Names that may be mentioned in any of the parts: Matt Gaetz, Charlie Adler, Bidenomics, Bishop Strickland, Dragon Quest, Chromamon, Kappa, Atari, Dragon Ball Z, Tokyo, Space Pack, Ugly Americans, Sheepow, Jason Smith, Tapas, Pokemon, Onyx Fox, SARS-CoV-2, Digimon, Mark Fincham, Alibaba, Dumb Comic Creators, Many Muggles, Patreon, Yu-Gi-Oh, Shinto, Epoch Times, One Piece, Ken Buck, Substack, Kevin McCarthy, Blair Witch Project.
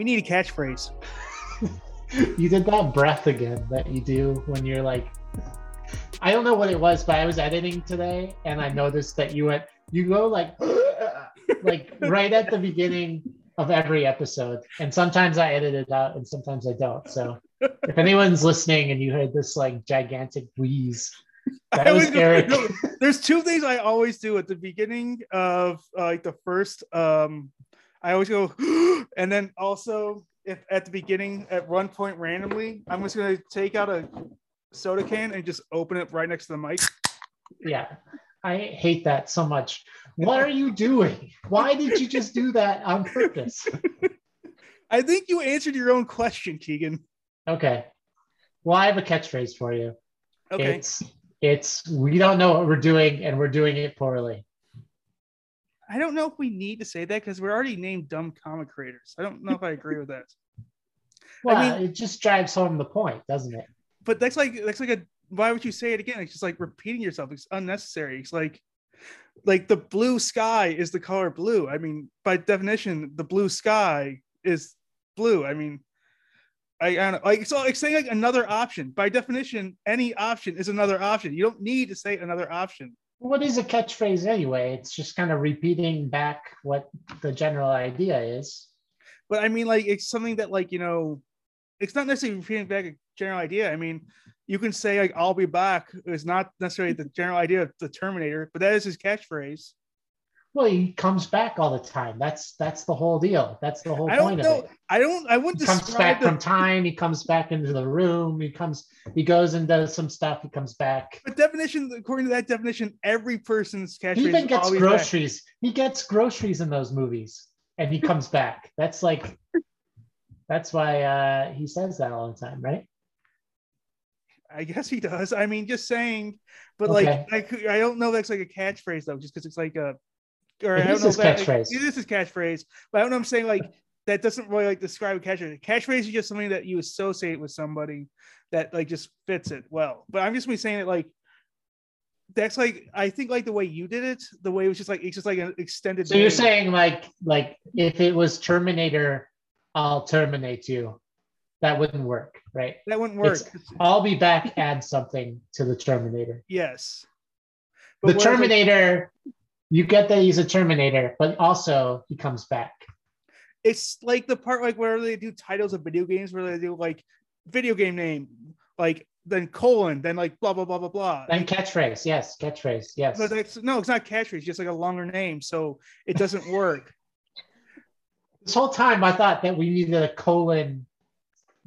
We need a catchphrase. You did that breath again that you do when you're like, I don't know what it was, but I was editing today and I noticed that you go like like right at the beginning of every episode, and sometimes I edit it out and sometimes I don't. So if anyone's listening and you heard this like gigantic wheeze, that was Eric. No, there's two things I always do at the beginning of like the first. I always go, and then also if at the beginning at one point randomly, I'm just gonna take out a soda can and just open it right next to the mic. Yeah, I hate that so much. What are you doing? Why did you just do that on purpose? I think you answered your own question, Keegan. Okay. Well, I have a catchphrase for you. Okay. It's we don't know what we're doing and we're doing it poorly. I don't know if we need to say that because we're already named Dumb Comic Creators. I don't know if I agree with that. Well, I mean, it just drives home the point, doesn't it? But that's like a, why would you say it again? It's just like repeating yourself. It's unnecessary. It's like the blue sky is the color blue. I mean, by definition, the blue sky is blue. I mean, I don't know. Like, so it's saying like another option. By definition, any option is another option. You don't need to say another option. What is a catchphrase anyway? It's just kind of repeating back what the general idea is. But I mean, like, it's something that, like, you know, it's not necessarily repeating back a general idea. I mean, you can say, like, I'll be back is not necessarily the general idea of the Terminator, but that is his catchphrase. Well, he comes back all the time. That's the whole deal. That's the whole point of it. I wouldn't describe. He comes back from time. He comes back into the room. He goes and does some stuff. He comes back. But definition, according to that definition, every person's catchphrase. He even gets groceries. He gets groceries in those movies, and he comes back. That's like, that's why he says that all the time, right? I guess he does. I mean, just saying. But okay. I don't know if that's like a catchphrase though, just because it's like a. Or I don't know this is catchphrase, but I don't know. I'm saying like that doesn't really like describe a catchphrase. Catchphrase is just something that you associate with somebody that like just fits it well. But I'm just really saying that like that's like I think like the way you did it, the way it was just like it's just like an extended. So you're saying like if it was Terminator, I'll terminate you. That wouldn't work, right? That wouldn't work. It's, I'll be back. Add something to the Terminator. Yes. But the Terminator. You get that he's a Terminator, but also he comes back. It's like the part like where they do titles of video games where they do like video game name, like then colon, then like blah, blah, blah, blah, blah. Then catchphrase. Yes. Catchphrase. Yes. But no, it's not catchphrase. It's just like a longer name. So it doesn't work. This whole time I thought that we needed a colon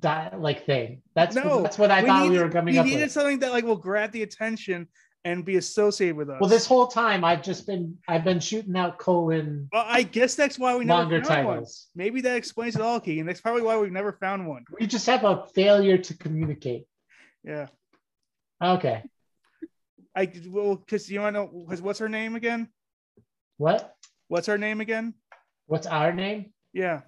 dot like thing. That's what I thought we were coming up with. We needed something that like will grab the attention and be associated with us. Well, this whole time I've been shooting out colon. Well, I guess that's why we never found titles. One. Maybe that explains it all, Keegan. That's probably why we've never found one. We just have a failure to communicate. Yeah. Okay. Because you want to know what's her name again? What? What's her name again? What's our name? Yeah.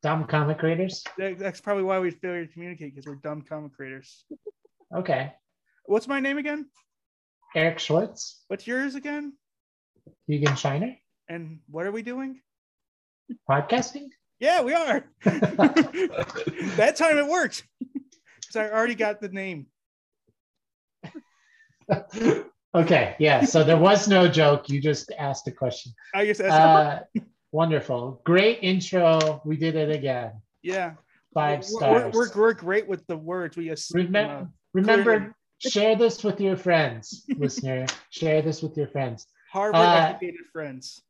Dumb Comic Creators. That's probably why we failure to communicate because we're dumb comic creators. Okay. What's my name again? Eric Schwartz. What's yours again? Keegan Shiner. And what are we doing? Podcasting? Yeah, we are. That time it worked. Because I already got the name. Okay, yeah. So there was no joke. You just asked a question. I just asked a question. Wonderful. Great intro. We did it again. Yeah. 5 stars. We're great with the words. We assume, remember... Share this with your friends, listener. Share this with your friends. Harvard-educated friends.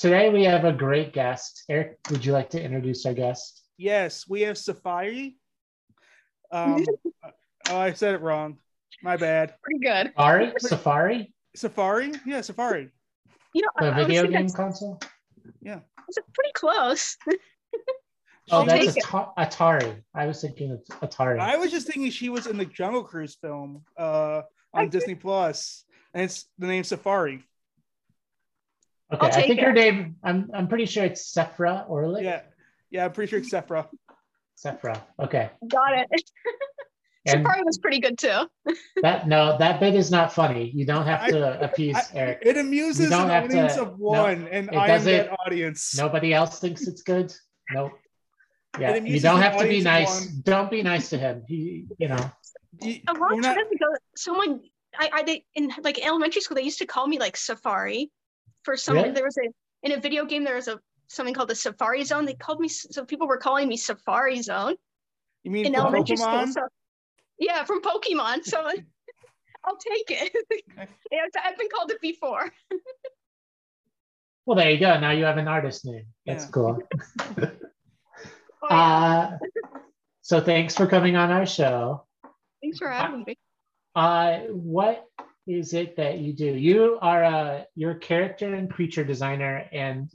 Today we have a great guest. Eric, would you like to introduce our guest? Yes, we have Sephra. Oh, I said it wrong. My bad. Pretty good. Sephra? Sephra? Yeah, Sephra. You know, the video game console? Yeah. It's pretty close. Oh, that's Atari. I was thinking of Atari. I was just thinking she was in the Jungle Cruise film on Disney Plus, and it's the name Sephra. Okay, I think her name. I'm pretty sure it's Sephra Orlick. Yeah, I'm pretty sure it's Sephra. Sephra. Okay. Got it. Sephra was pretty good too. That bit is not funny. You don't have to appease Eric. It amuses an audience of one, and I am that audience. Nobody else thinks it's good. Nope. Yeah, you don't have to be nice. Don't be nice to him. He, you know. A long time ago, someone they in like elementary school, they used to call me like Safari. For some, there was in a video game there was something called the Safari Zone. They called me, so people were calling me Safari Zone. You mean in elementary school? So, yeah, from Pokemon. So I'll take it. Yeah, I've been called it before. Well, there you go. Now you have an artist name. That's cool. So thanks for coming on our show. Thanks for having me. What is it that you do? You are you're a character and creature designer, and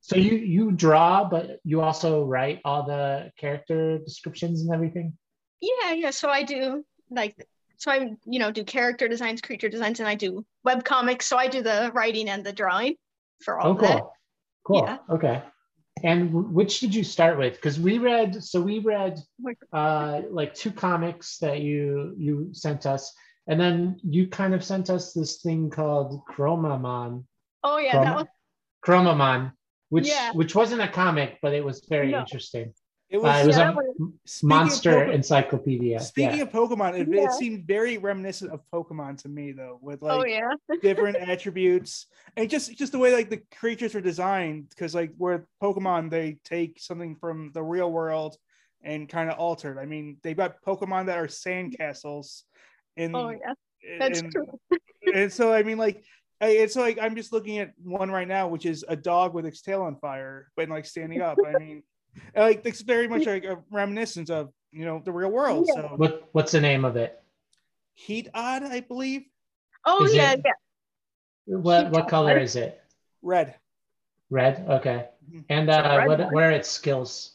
so you draw, but you also write all the character descriptions and everything? Yeah. So I do I do character designs, creature designs, and I do web comics. So I do the writing and the drawing for all of that. Cool. Yeah. Okay. And which did you start with? Because we read like two comics that you sent us, and then you kind of sent us this thing called Chromamon. Oh yeah, that was Chromamon, which wasn't a comic, but it was very interesting. It was a monster encyclopedia. Speaking of Pokemon, it seemed very reminiscent of Pokemon to me, though, with different attributes and just the way like the creatures are designed. Because like where Pokemon, they take something from the real world and kind of altered. I mean, they've got Pokemon that are sandcastles. That's true. And so I mean, like. It's like I'm just looking at one right now, which is a dog with its tail on fire, but like standing up. I mean, like it's very much like a reminiscence of the real world. Yeah. So what's the name of it? Heat Odd, I believe. Oh yeah. What color is it? Red. Red. Okay. And what are its skills?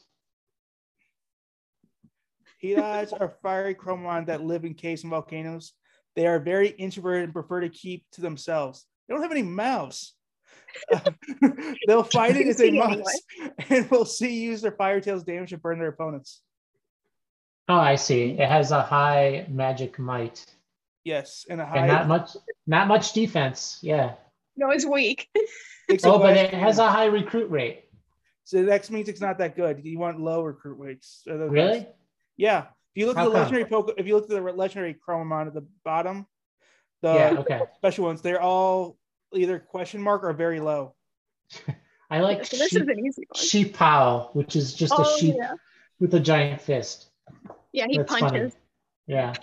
Heat Odds are fiery Chromamon that live in caves and volcanoes. They are very introverted and prefer to keep to themselves. They don't have any mouths. They'll fight it if they must, and will use their fire tails damage to burn their opponents. Oh, I see. It has a high magic might. Yes, and a high. And not much defense. Yeah. No, it's weak. But it has a high recruit rate. So that means it's not that good. You want low recruit rates. Really? Guys. Yeah. If you look at the legendary Chromamon at the bottom, the special ones, they're all either question mark or very low. I like Sheepow, which is just a sheep with a giant fist. Yeah, he punches. Funny. Yeah.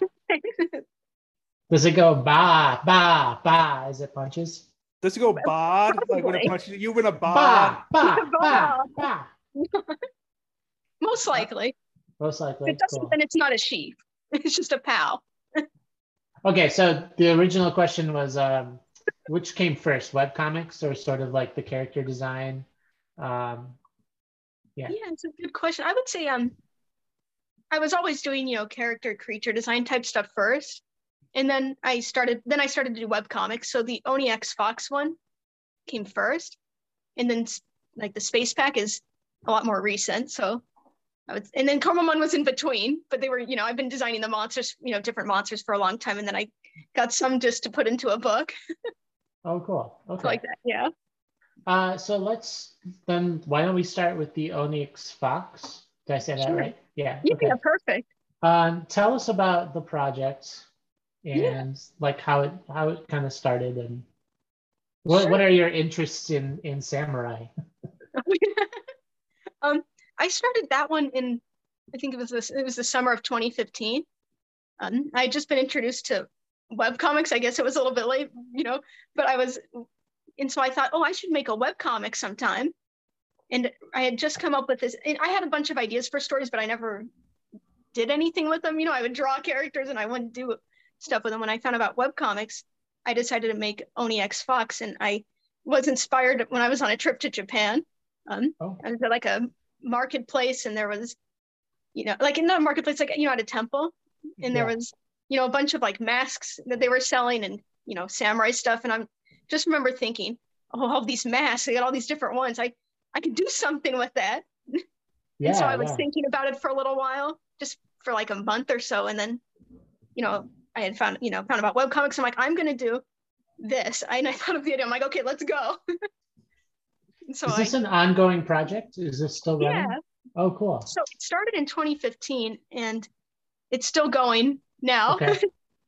Does it go ba ba ba as it punches? Does it go ba like when it punches? You win a ba ba ba ba. Most likely. Most likely. If it doesn't, then it's not a sheep. It's just a pal. Okay, so the original question was, which came first, webcomics or sort of like the character design? Yeah, it's a good question. I would say I was always doing, character, creature design type stuff first. And then I started to do webcomics. So the Onyx Fox one came first. And then like the Space Pack is a lot more recent, so... and then Chromamon was in between, but they were, I've been designing the monsters, different monsters for a long time. And then I got some just to put into a book. Oh, cool. Okay. Like that, yeah. So why don't we start with the Onyx Fox? Did I say that right? Yeah. Yeah, okay. Perfect. Tell us about the project and like how it kind of started and what are your interests in samurai? I started that one in, I think it was the summer of 2015. I had just been introduced to webcomics. I guess it was a little bit late, but so I thought, I should make a webcomic sometime. And I had just come up with this, and I had a bunch of ideas for stories, but I never did anything with them. I would draw characters and I wouldn't do stuff with them. When I found about webcomics, I decided to make Onyx Fox, and I was inspired when I was on a trip to Japan. I was at like a marketplace, and there was not a marketplace, like at a temple, and there was a bunch of like masks that they were selling, and samurai stuff, and I'm just remember thinking, all these masks, I got all these different ones, I could do something with that. And so I was thinking about it for a little while, just for like a month or so, and then I had found about webcomics. I'm like, I'm gonna do this, and I thought of the idea. I'm like, okay, let's go. So is this an ongoing project? Is this still running? Yeah, Oh, cool. So it started in 2015 and it's still going now. Okay.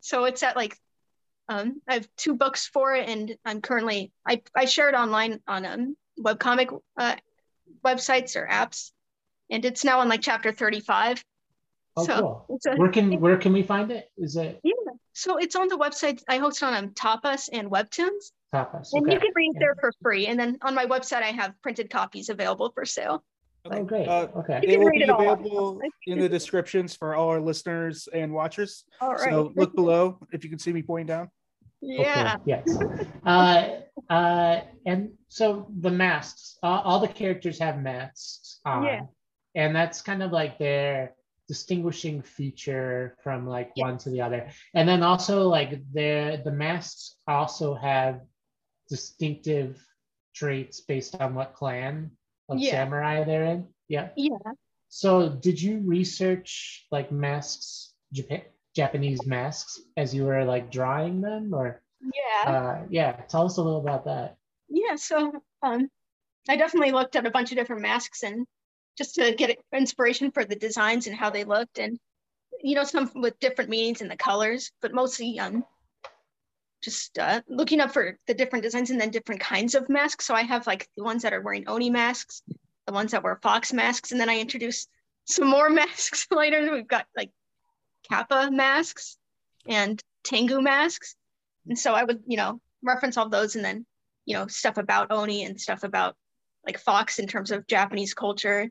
So it's at like, I have 2 books for it, and I'm currently, I share it online on webcomic websites or apps, and it's now on like chapter 35. Oh, so cool. Where can we find it? Is it? Yeah. So it's on the website. I host on Tapas and Webtoons. Tapas. And okay. You can read there for free. And then on my website, I have printed copies available for sale. Okay. Oh, great. Okay. They will be available in the descriptions for all our listeners and watchers. All right. So look below if you can see me pointing down. Yeah. Okay. Yes. And so the masks, all the characters have masks on. Yeah. And that's kind of like their distinguishing feature from like one to the other. And then also like the masks also have distinctive traits based on what clan of samurai they're in. Yeah. Yeah. So did you research like masks, Japanese masks, as you were like drawing them, or? Yeah. Yeah. Tell us a little about that. Yeah. So I definitely looked at a bunch of different masks and just to get inspiration for the designs and how they looked, and you know, some with different meanings in the colors, but mostly just looking up for the different designs and then different kinds of masks. So I have like the ones that are wearing Oni masks, the ones that wear fox masks, and then I introduced some more masks later. We've got like Kappa masks and Tengu masks, and so I would, you know, reference all those, and then, you know, stuff about Oni and stuff about like fox in terms of Japanese culture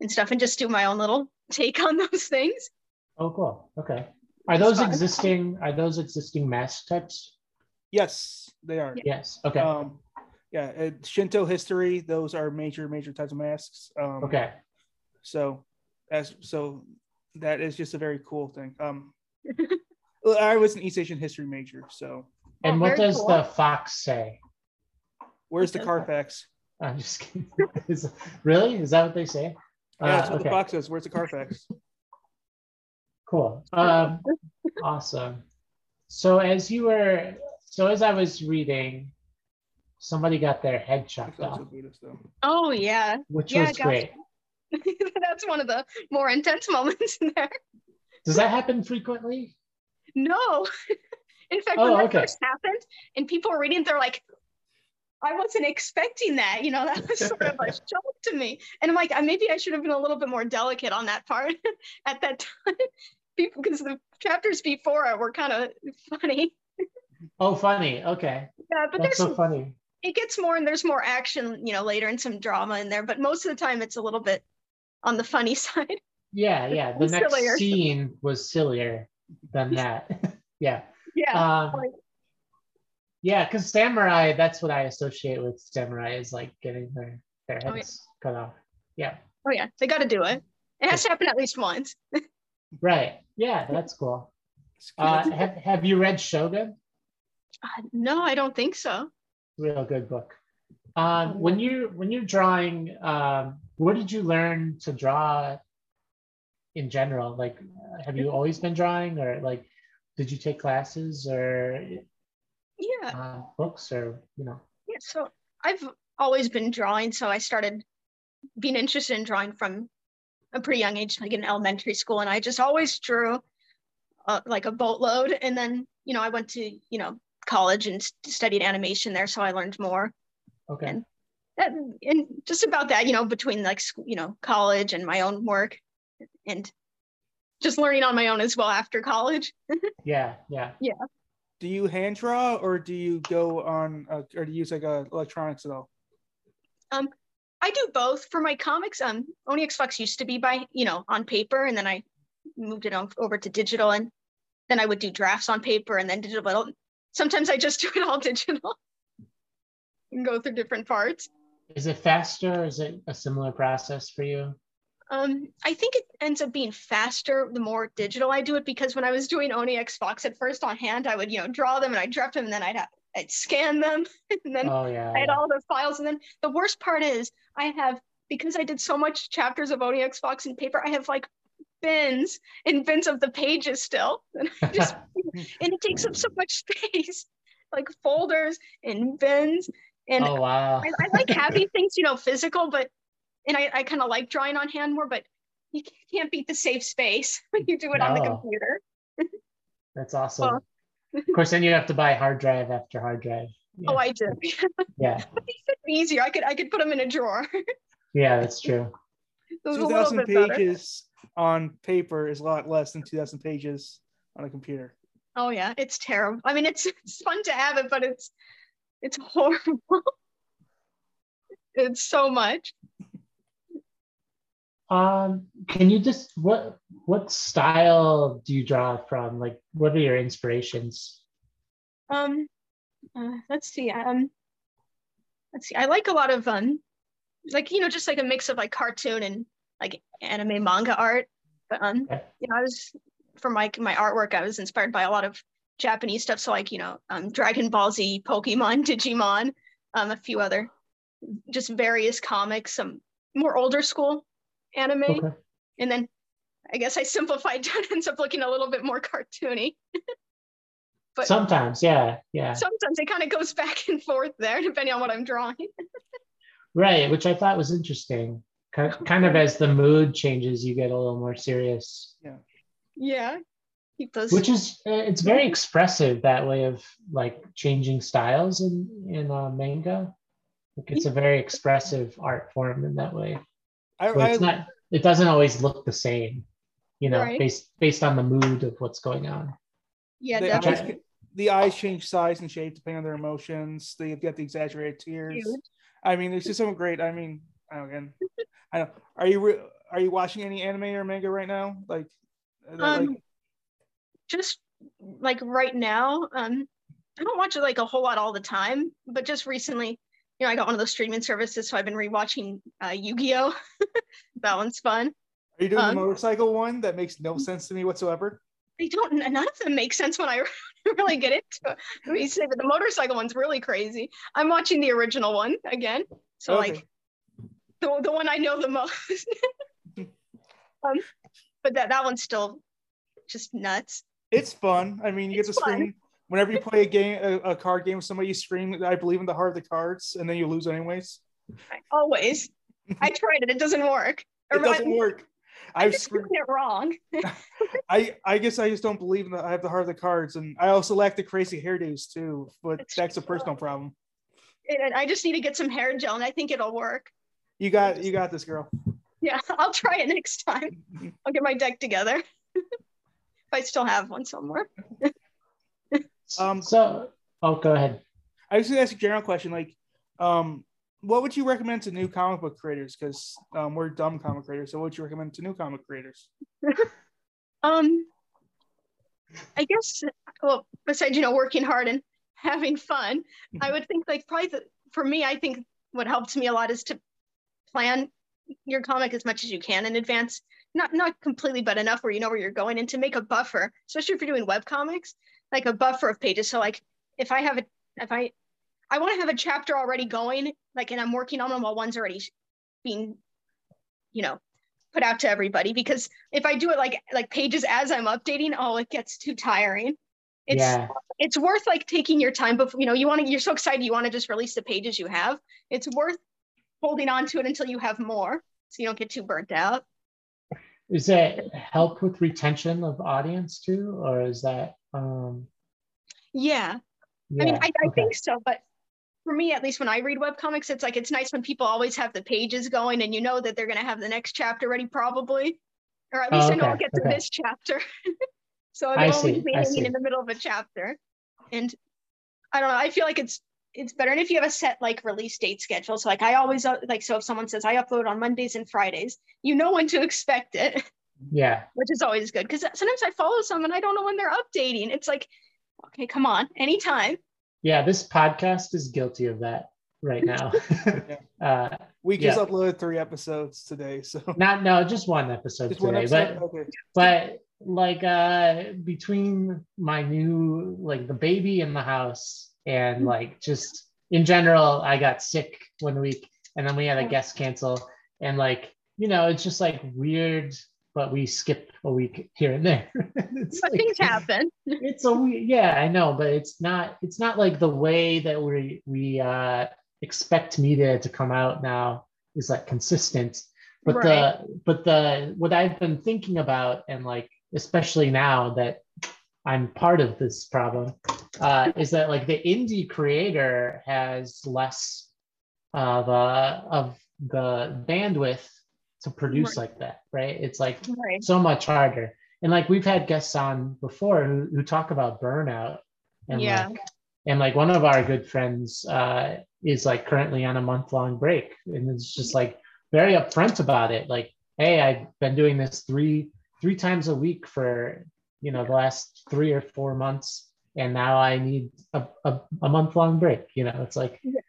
and stuff, and just do my own little take on those things. Oh, cool. Okay. Are those existing mask types? Yes, they are. Yes. Okay. Shinto history, those are major types of masks. Okay. So that is just a very cool thing. I was an East Asian history major, so. And what does the fox say? Where's the Carfax? I'm just kidding. Really? Is that what they say? Yeah, that's what the fox says. Where's the Carfax? Cool. Awesome. So as I was reading, somebody got their head chopped off. Oh yeah. Which was great. That's one of the more intense moments in there. Does that happen frequently? No. In fact, when that first happened and people were reading, they're like, I wasn't expecting that, you know, that was sort of a shock to me. And I'm like, maybe I should have been a little bit more delicate on that part at that time, because the chapters before it were kind of funny. Oh, funny. Okay. Yeah, but that's so funny. It gets more, and there's more action, you know, later, and some drama in there, but most of the time it's a little bit on the funny side. Yeah, yeah. The next scene was sillier than that. Yeah. Yeah. Yeah, because samurai, that's what I associate with samurai, is like getting their heads cut off. Yeah. Oh, yeah. They got to do it. It has to happen at least once. Right. Yeah, that's cool. Have you read Shogun? No, I don't think so. Real good book. When you're drawing, where did you learn to draw in general? Like, have you always been drawing, or like, did you take classes, or... Yeah. Books, or, you know. Yeah, so I've always been drawing. So I started being interested in drawing from a pretty young age, like in elementary school. And I just always drew like a boatload. And then, you know, I went to, you know, college and studied animation there. So I learned more. Okay. And just about that, you know, between like, you know, college and my own work, and just learning on my own as well after college. Yeah. Yeah. Yeah. Do you hand draw, or do you go on, or do you use like electronics at all? I do both for my comics. Onyx Fox used to be by, you know, on paper, and then I moved it over to digital, and then I would do drafts on paper and then digital. But sometimes I just do it all digital and go through different parts. Is it faster? Is it a similar process for you? I think it ends up being faster the more digital I do it, because when I was doing Onyx Fox at first on hand, I would, you know, draw them and I'd draft them, and then I'd scan them, and then I had all the files. And then the worst part is because I did so much chapters of Onyx Fox in paper, I have like bins and bins of the pages still. And I just and it takes up so much space, like folders and bins. And I like having things, you know, physical, but and I kind of like drawing on hand more, but you can't beat the safe space when you do it on the computer. That's awesome. Of course, then you have to buy hard drive after hard drive. Yeah. Oh, I do. Yeah. But these could be easier. I could put them in a drawer. Yeah, that's true. 2,000 pages on paper is a lot less than 2,000 pages on a computer. Oh yeah, it's terrible. I mean, it's fun to have it, but it's horrible. It's so much. Can you just what style do you draw from? Like, what are your inspirations? Let's see. I like a lot of like, you know, just like a mix of like cartoon and like anime manga art. But you know, for my artwork, I was inspired by a lot of Japanese stuff. So like, you know, Dragon Ball Z, Pokemon, Digimon, a few other just various comics, some more older school anime. Okay. And then I guess I simplified down and ends up looking a little bit more cartoony. But sometimes, yeah. Sometimes it kind of goes back and forth there, depending on what I'm drawing. Right, which I thought was interesting. Kind of as the mood changes, you get a little more serious. Yeah. Yeah, keep those. Which is, it's very expressive, that way of like changing styles in manga. Like, it's a very expressive art form in that way. It doesn't always look the same, you know, right, based on the mood of what's going on. Yeah, the eyes change size and shape depending on their emotions. They get the exaggerated tears. Cute. I mean, it's just so great. I mean, again, I don't. Are you watching any anime or manga right now? Like. Just like right now, I don't watch it like a whole lot all the time, but just recently, you know, I got one of those streaming services, so I've been rewatching Yu-Gi-Oh. That one's fun. Are you doing the motorcycle one? That makes no sense to me whatsoever. None of them make sense when I really get into it. I mean, the motorcycle one's really crazy. I'm watching the original one again, so okay. Like the one I know the most. But that one's still just nuts. It's fun. I mean, you get to scream whenever you play a game, a card game with somebody. You scream, "I believe in the heart of the cards," and then you lose anyways. Always. I tried it. It doesn't work. It doesn't work. I've screamed it wrong. I guess I just don't believe in I have the heart of the cards, and I also lack the crazy hairdos too. But that's a personal problem. And I just need to get some hair gel, and I think it'll work. You got this, girl. Yeah, I'll try it next time. I'll get my deck together. If I still have one somewhere. Go ahead. I was going to ask a general question. Like, what would you recommend to new comic book creators? Because we're dumb comic creators. So what would you recommend to new comic creators? I guess, well, besides, you know, working hard and having fun, I would think like probably for me, I think what helped me a lot is to plan your comic as much as you can in advance, not completely, but enough where you know where you're going, and to make a buffer, especially if you're doing web comics, like a buffer of pages. So like if I have I want to have a chapter already going, like, and I'm working on them while one's already being, you know, put out to everybody, because if I do it like pages as I'm updating, it gets too tiring. It's worth like taking your time before, you know, you're so excited you want to just release the pages you have. It's worth holding on to it until you have more, so you don't get too burnt out. Is that help with retention of audience too, or is that? Yeah. I mean, I think so. But for me, at least when I read webcomics, it's like, it's nice when people always have the pages going, and you know that they're going to have the next chapter ready, probably, or at least I know I'll get to this chapter. So I'm always waiting in the middle of a chapter, and I don't know. I feel like it's better. And if you have a set like release date schedule, so like I always like, so if someone says I upload on Mondays and Fridays, you know when to expect it. Yeah. Which is always good, because sometimes I follow some and I don't know when they're updating. It's like, okay, come on, anytime. Yeah, this podcast is guilty of that right now. We just uploaded 3 episodes today, so. Just one episode today. But like between my new, like the baby in the house, and like just in general, I got sick one week, and then we had a guest cancel, and like, you know, it's just like weird, but we skip a week here and there. But like, things happen. I know, but it's not like the way that we expect media to come out now. is like consistent. But right. but what I've been thinking about, and like especially now that I'm part of this problem, is that like the indie creator has less of the bandwidth to produce right. like that, right? It's like right. so much harder. And like we've had guests on before who talk about burnout, and yeah. like one of our good friends is like currently on a month-long break, and it's just like very upfront about it. Like, hey, I've been doing this three times a week for the last 3 or 4 months, and now I need a month-long break. It's like, yeah.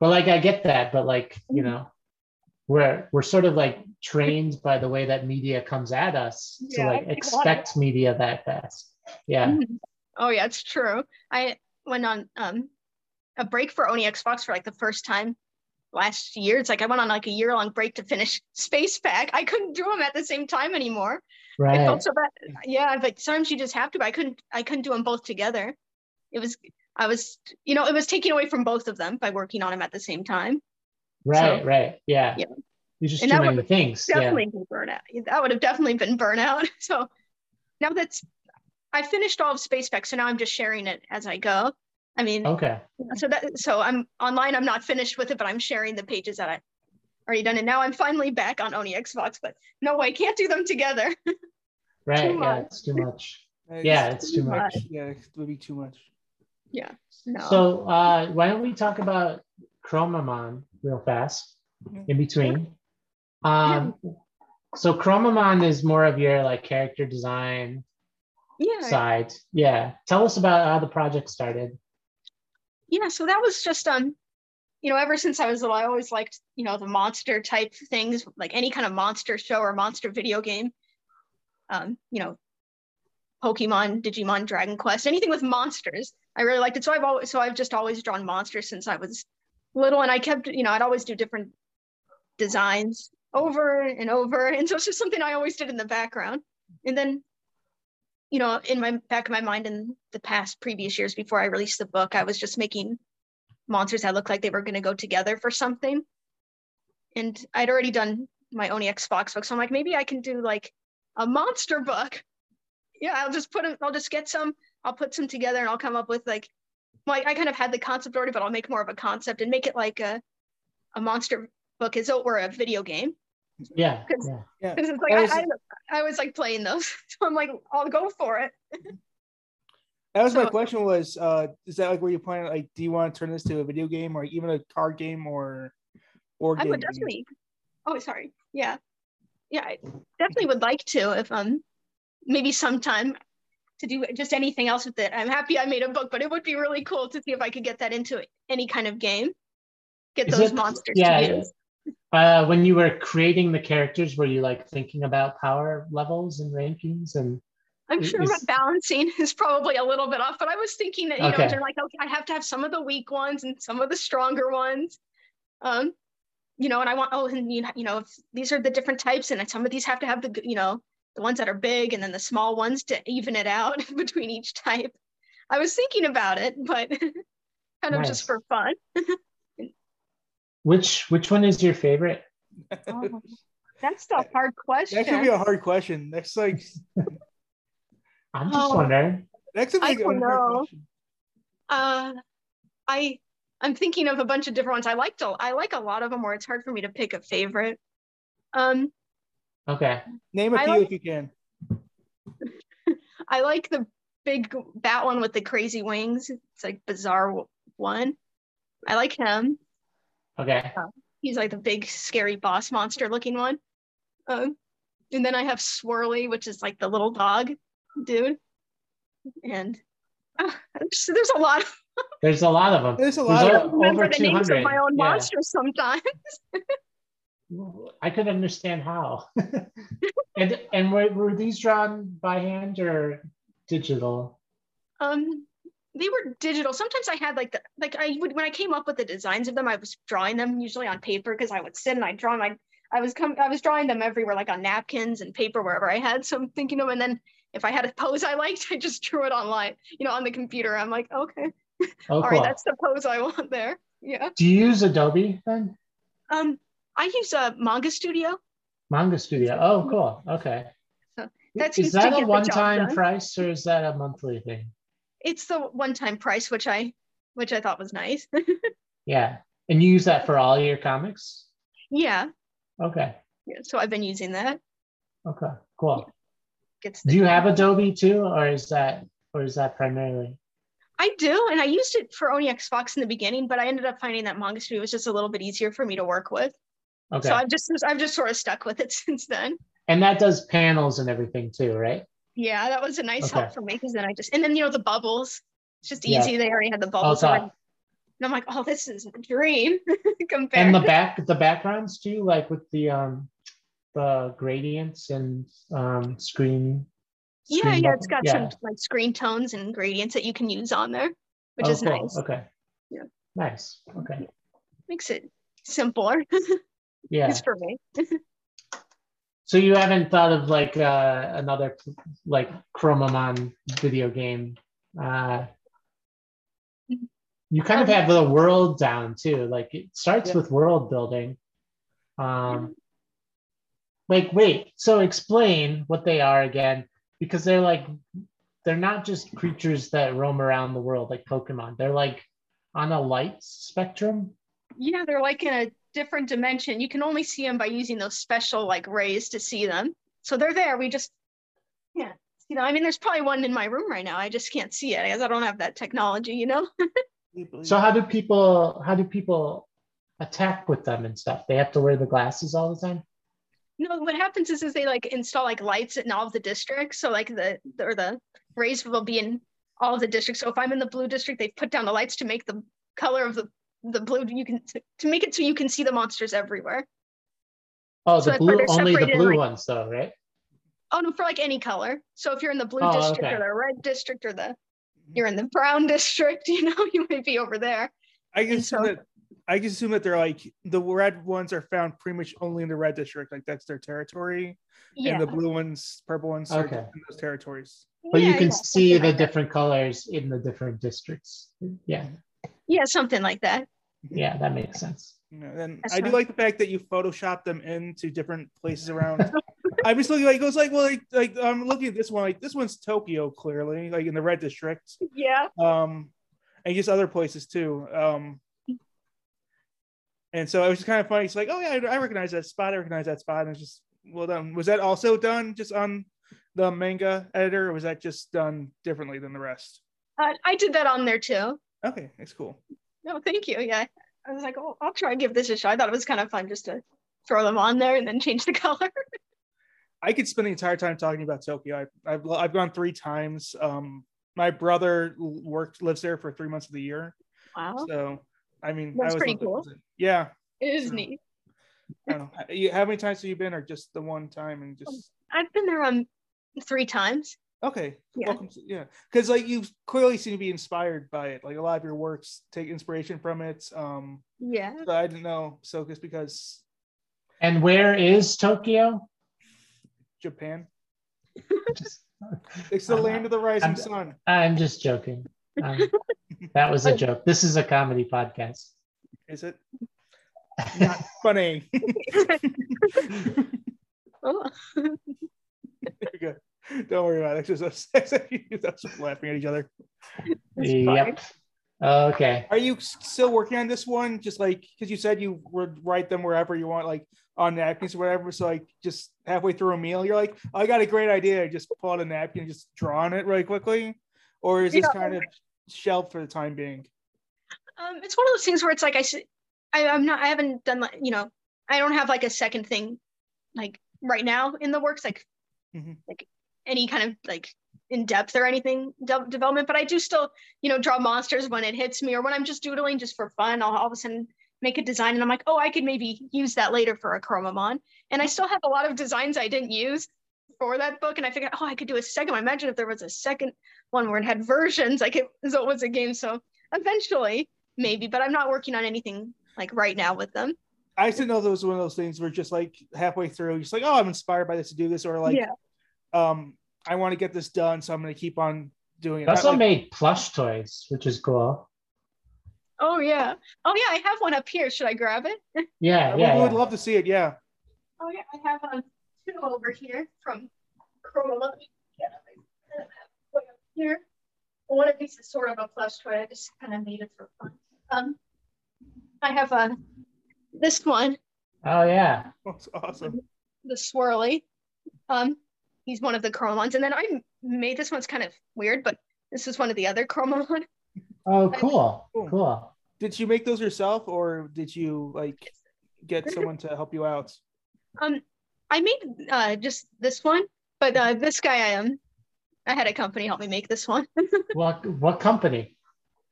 But like I get that, but like we're sort of like trained by the way that media comes at us to like expect media that fast. Yeah. Oh yeah, it's true. I went on a break for Onyx Fox for like the first time last year. It's like I went on like a year-long break to finish Space Pack. I couldn't do them at the same time anymore. Right. I felt so bad. Yeah, but sometimes you just have to. But I couldn't do them both together. It was taking away from both of them by working on them at the same time. Right, so, right, yeah. yeah. You're just doing the things. Definitely yeah. burnout. That would have definitely been burnout. So now I finished all of Space Pack, so now I'm just sharing it as I go. I mean, okay. So I'm online. I'm not finished with it, but I'm sharing the pages that I already done. And now I'm finally back on Onyx Fox, but no, I can't do them together. Right? Yeah, it's too much. Yeah, it's too much. Yeah, it's gonna be too much. Yeah. No. So why don't we talk about Chromamon real fast in between? So Chromamon is more of your like character design side. Yeah. Tell us about how the project started. Yeah, so that was just ever since I was little, I always liked the monster type things, like any kind of monster show or monster video game. Pokemon, Digimon, Dragon Quest, anything with monsters. I really liked it. So I've just always drawn monsters since I was little, and I kept, I'd always do different designs over and over, and so it's just something I always did in the background. And then, in my back of my mind, in the previous years before I released the book, I was just making monsters that looked like they were going to go together for something. And I'd already done my Onyx Fox book, so I'm like, maybe I can do like a monster book. Yeah, I'll put some together, and I'll come up with I kind of had the concept already, but I'll make more of a concept and make it like a monster book as though it were a video game. Yeah. Because it's like I was like playing those, so I'm like, I'll go for it. That was my question. Was is that like where you plan? Like, do you want to turn this to a video game or even a card game or? I would definitely. Oh, sorry. Yeah. I definitely would like to if maybe sometime to do just anything else with it. I'm happy I made a book, but it would be really cool to see if I could get that into any kind of game. Get those monsters. Yeah. When you were creating the characters, were you like thinking about power levels and rankings? And I'm sure my balancing is probably a little bit off, but I was thinking that I have to have some of the weak ones and some of the stronger ones. And I want if these are the different types, and some of these have to have the the ones that are big and then the small ones to even it out between each type. I was thinking about it, but kind of just for fun. Which one is your favorite? Oh, that's the hard question. That could be a hard question. That's like I'm just wondering. That's a big hard question. I'm thinking of a bunch of different ones. I like a lot of them where it's hard for me to pick a favorite. Okay. Name a few if you can. I like the big bat one with the crazy wings. It's like bizarre one. I like him. Okay. He's like the big scary boss monster looking one. And then I have Swirly, which is like the little dog dude. And there's a lot of them. There's a lot of them. There's a lot of them. I remember over the 200. Names of my own monsters sometimes. I could understand how. and were these drawn by hand or digital? They were digital. Sometimes I had when I came up with the designs of them, I was drawing them usually on paper because I would sit and I'd draw them. I was drawing them everywhere, like on napkins and paper, wherever I had some thinking of. And then if I had a pose I liked, I just drew it online, on the computer. I'm like, okay, all right, that's the pose I want there. Yeah. Do you use Adobe then? I use a Manga Studio. Manga Studio. Oh, cool. Okay. So that's is that a one-time price or is that a monthly thing? It's the one-time price, which I thought was nice. Yeah, and you use that for all your comics? Yeah. Okay. Yeah, so I've been using that. Okay, cool. Yeah. Do you have Adobe too, or is that primarily? I do, and I used it for Onyx Fox in the beginning, but I ended up finding that Manga Studio was just a little bit easier for me to work with. Okay. So I've just sort of stuck with it since then. And that does panels and everything too, right? Yeah, that was a nice help for me because then and then you know the bubbles. It's just easy. They already had the bubbles on. And I'm like, oh, this is a dream compared. And the backgrounds too, like with the gradients and screen. Yeah, it's got some like screen tones and gradients that you can use on there, which is cool. Nice. Okay. Yeah. Nice. Okay. Makes it simpler. Yeah. It's for me. So you haven't thought of like another like Chromamon video game. You kind of have the world down too. Like it starts with world building. Like, wait, so explain what they are again. Because they're not just creatures that roam around the world like Pokemon. They're like on a light spectrum. Yeah, they're like in a different dimension. You can only see them by using those special like rays to see them. So they're there. We just can't see them. I mean, there's probably one in my room right now. I just can't see it because I don't have that technology, you know? So how do people attack with them and stuff? They have to wear the glasses all the time? No, what happens is they like install like lights in all of the districts. So like the rays will be in all of the districts. So if I'm in the blue district, they put down the lights to make the color of the blue. You can to make it so you can see the monsters everywhere. Oh, so the blue, only the blue like, ones though, right? Oh no, for like any color. So if you're in the blue district or the red district or you're in the brown district, you know, you might be over there. I can assume that they're like the red ones are found pretty much only in the red district, like that's their territory, and the blue ones, purple ones are in those territories. But you can see the different colors in the different districts. Yeah. Yeah, something like that. Yeah, that makes sense. You know, and I do like the fact that you Photoshop them into different places around. I'm just looking like it was like well like I'm looking at this one like this one's Tokyo clearly like in the red district. Yeah. And just other places too. And so it was just kind of funny. It's like, oh, yeah, I recognize that spot. And it's just, well done. Was that also done just on the manga editor? Or was that just done differently than the rest? I did that on there too. Okay, that's cool. No, thank you. Yeah. I was like, oh, I'll try and give this a shot. I thought it was kind of fun just to throw them on there and then change the color. I could spend the entire time talking about Tokyo. I've gone 3 times. My brother lives there for 3 months of the year. Wow. So. I mean, that's pretty cool. Yeah, it is neat. I don't know. How many times have you been, or just the one time? And just I've been there 3 times. Okay. Yeah. Yeah, because like you clearly seem to be inspired by it. Like a lot of your works take inspiration from it. Yeah. So I didn't know. So just because. And where is Tokyo? Japan. It's the land of the rising sun. I'm just joking. That was a joke. This is a comedy podcast. Is it? Not funny. Oh. Very good. Don't worry about it. It's just us laughing at each other. Yep. Okay. Are you still working on this one? Just like because you said you would write them wherever you want, like on napkins or whatever. So like just halfway through a meal, you're like, I got a great idea. I just pull out a napkin and just draw on it really quickly. Or is this kind of shelved for the time being? It's one of those things where it's like I haven't done like I don't have like a second thing like right now in the works like like any kind of like in depth or anything development. But I do still draw monsters when it hits me or when I'm just doodling just for fun. I'll all of a sudden make a design and I'm like, oh, I could maybe use that later for a Chromamon. And I still have a lot of designs I didn't use for that book, and I figured, oh, I could do a second one. Imagine if there was a second one where it had versions, like it was a game. So eventually, maybe, but I'm not working on anything like right now with them. I didn't know there was one of those things where just like halfway through, just like, oh, I'm inspired by this to do this, or like, I want to get this done, so I'm going to keep on doing it. I also made plush toys, which is cool. Oh yeah. Oh yeah, I have one up here. Should I grab it? Yeah, we would love to see it. Yeah. Oh yeah, I have two over here from Chromamon. Yeah, I have one up here. One of these is sort of a plush toy. I just kind of made it for fun. I have this one. Oh yeah, that's awesome. The swirly. He's one of the Chromamons, and then I made this one's kind of weird, but this is one of the other Chromamon. Oh, cool. Cool. Did you make those yourself, or did you like get someone to help you out? I made just this one, but this guy I had a company help me make this one. What company?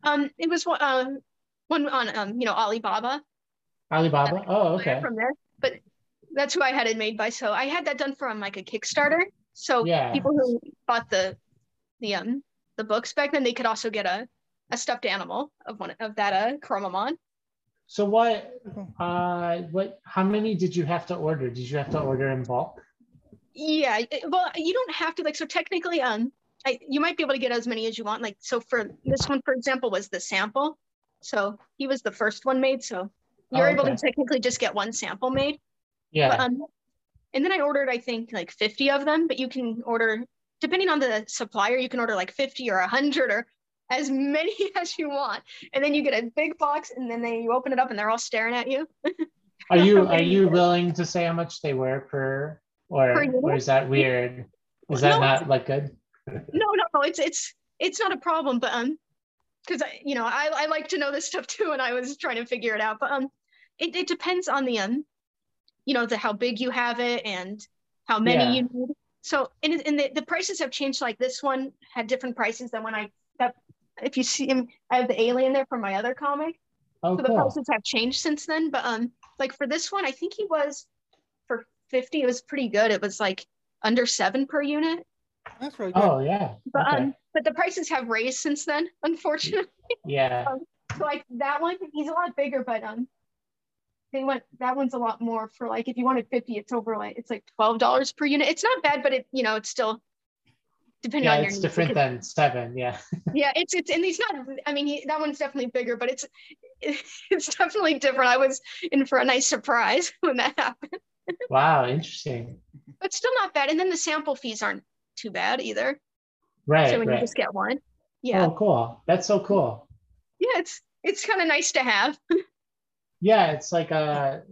It was one on Alibaba. Alibaba. Oh, okay. From there, but that's who I had it made by. So I had that done from like a Kickstarter. So yeah, people who bought the books back then, they could also get a stuffed animal of one of that Chromamon. So what? How many did you have to order? Did you have to order in bulk? Yeah, well, you don't have to like. So technically, you might be able to get as many as you want. Like, so for this one, for example, was the sample. So he was the first one made. So you're able to technically just get one sample made. Yeah. But, and then I ordered, I think, like 50 of them. But you can order, depending on the supplier, you can order like 50 or 100 or as many as you want, and then you get a big box, and then you open it up, and they're all staring at you. Are you willing to say how much they were per, or is that weird? Is that not like good? No, it's not a problem, but because I like to know this stuff too, and I was trying to figure it out, but it depends on the how big you have it and how many you need. So and the prices have changed. Like this one had different prices than when if you see him, I have the alien there from my other comic. Oh, so the prices have changed since then. But like for this one, I think he was for 50. It was pretty good. It was like under 7 per unit. That's really good. Oh yeah. But but the prices have raised since then, unfortunately. Yeah. So like that one, he's a lot bigger, but that one's a lot more for like if you wanted 50, it's like $12 per unit. It's not bad, but it's still. Depending on your needs. It's different than 7, yeah. Yeah, it's and he's not. I mean, that one's definitely bigger, but it's definitely different. I was in for a nice surprise when that happened. Wow, interesting. But still not bad. And then the sample fees aren't too bad either. Right. So you just get one. Yeah. Oh, cool. That's so cool. Yeah, it's kind of nice to have. Yeah, it's like that's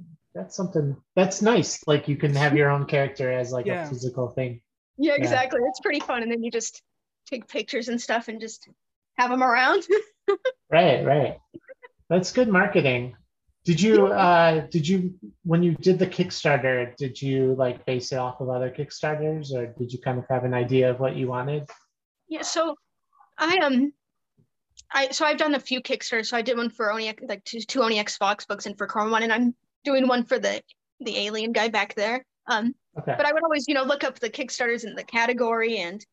something that's nice. Like you can have your own character as like a physical thing. Yeah, exactly. Yeah. It's pretty fun. And then you just take pictures and stuff and just have them around. Right. That's good marketing. Did you, when you did the Kickstarter, did you like base it off of other Kickstarters, or did you kind of have an idea of what you wanted? Yeah. So I've done a few Kickstarters. So I did one for two Onyx Fox books and for Chromamon, and I'm doing one for the alien guy back there. Okay. But I would always, look up the Kickstarters in the category and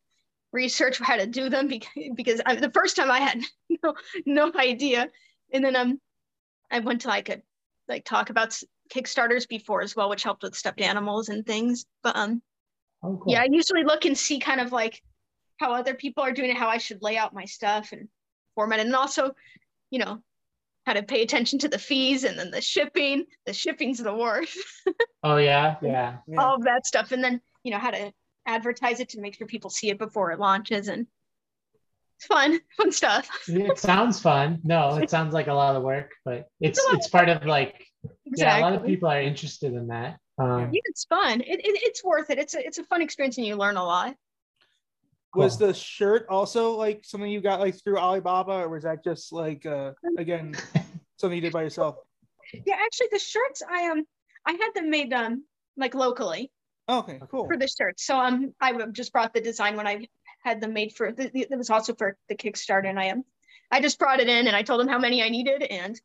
research how to do them because the first time I had no idea. And then I went till I could like talk about Kickstarters before as well, which helped with stuffed animals and things. But cool. Yeah, I usually look and see kind of like how other people are doing it, how I should lay out my stuff and format it. And also, how to pay attention to the fees and then the shipping. The shipping's the worst. Oh yeah. All of that stuff, and then how to advertise it to make sure people see it before it launches, and it's fun stuff. It sounds fun. No, it sounds like a lot of work, but it's part of like a lot of people are interested in that. It's fun. It's worth it. It's a fun experience, and you learn a lot. Cool. Was the shirt also like something you got like through Alibaba, or was that just like again something you did by yourself? Yeah, actually the shirts I had them made like locally. Okay, cool. For the shirts, so I just brought the design when I had them made for. It was also for the Kickstarter, and I just brought it in and I told them how many I needed, and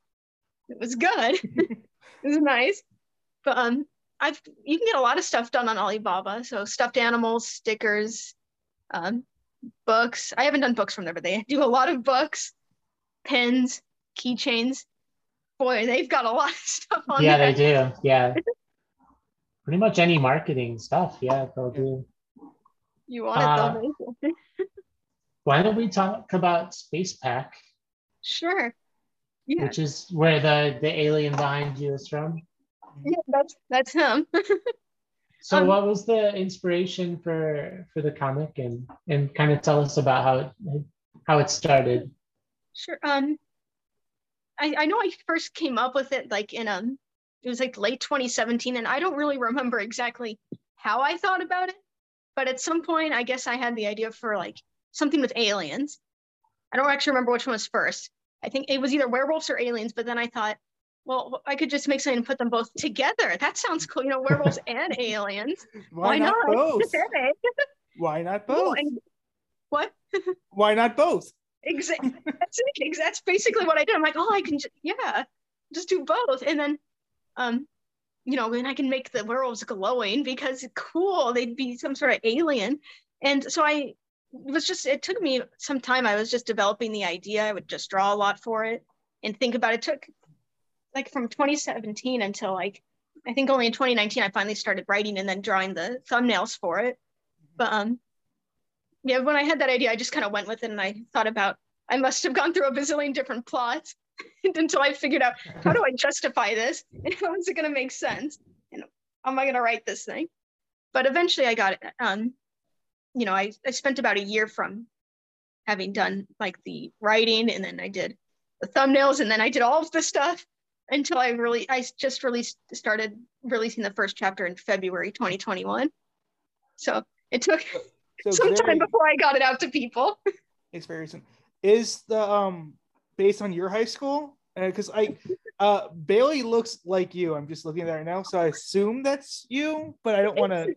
it was good. It was nice, but you can get a lot of stuff done on Alibaba. So stuffed animals, stickers. Books. I haven't done books from there, but they do a lot of books, pins, keychains. Boy, they've got a lot of stuff on there. Yeah, they do. Yeah. Pretty much any marketing stuff. Yeah, they'll do. You want it, they'll make it. Why don't we talk about Space Pack? Sure. Yeah. Which is where the alien behind you is from? Yeah, that's him. So what was the inspiration for the comic, and kind of tell us about how it started? Sure. I know I first came up with it like in it was like late 2017, and I don't really remember exactly how I thought about it, but at some point I guess I had the idea for like something with aliens. I don't actually remember which one was first. I think it was either werewolves or aliens, but then I thought, well, I could just make something and put them both together. That sounds cool. You know, werewolves and aliens. Why not both? Why not both? What? Why not both? Exactly. That's it. That's basically what I did. I'm like, oh, I can just do both. And then, then I can make the werewolves glowing because cool, they'd be some sort of alien. And so it took me some time. I was just developing the idea. I would just draw a lot for it and think about it. It took like from 2017 until like, I think only in 2019, I finally started writing and then drawing the thumbnails for it. But when I had that idea, I just kind of went with it, and I thought about, I must have gone through a bazillion different plots until I figured out, how do I justify this? And how is it going to make sense? And how am I going to write this thing? But eventually I got it. I spent about a year from having done like the writing, and then I did the thumbnails, and then I did all of the stuff until I just started releasing the first chapter in February 2021. So it took some time before I got it out to people. It's very recent. Is the based on your high school? Because Bailey looks like you. I'm just looking at it right now, so I assume that's you. But I don't want to.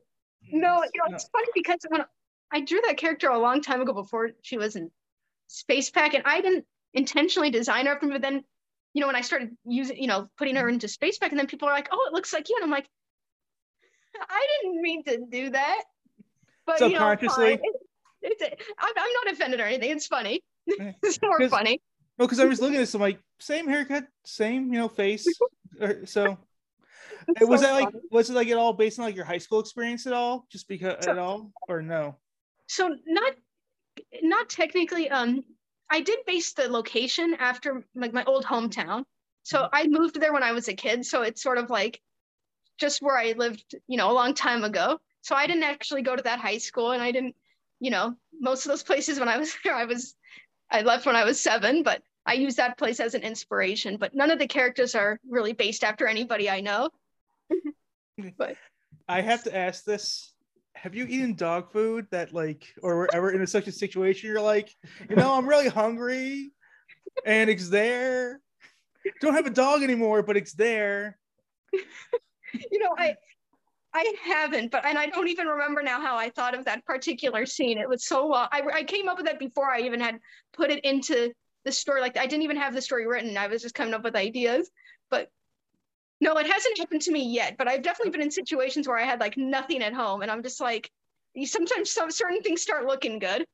No, it's funny because when I drew that character a long time ago before she was in Space Pack, and I didn't intentionally design her after me. But then, when I started using, putting her into Space Pack, and then people are like, "Oh, it looks like you," and I'm like, I didn't mean to do that. But subconsciously, I'm not offended or anything. It's funny. It's more funny. No, because I was looking at this, I'm like, same haircut, same face. So, was it at all based on like your high school experience at all? Just because at all, or no? So not technically. I did base the location after like my old hometown. So I moved there when I was a kid. So it's sort of like just where I lived, a long time ago. So I didn't actually go to that high school, and I didn't, most of those places when I was there, I left when I was 7, but I used that place as an inspiration, but none of the characters are really based after anybody I know. But I have to ask this. Have you eaten dog food that or were ever in such a situation you're like, I'm really hungry and it's there. Don't have a dog anymore, but it's there. I haven't, but I don't even remember now how I thought of that particular scene. It was so long. I came up with that before I even had put it into the story. Like I didn't even have the story written. I was just coming up with ideas, but no, it hasn't happened to me yet, but I've definitely been in situations where I had like nothing at home, and I'm just like, sometimes some certain things start looking good,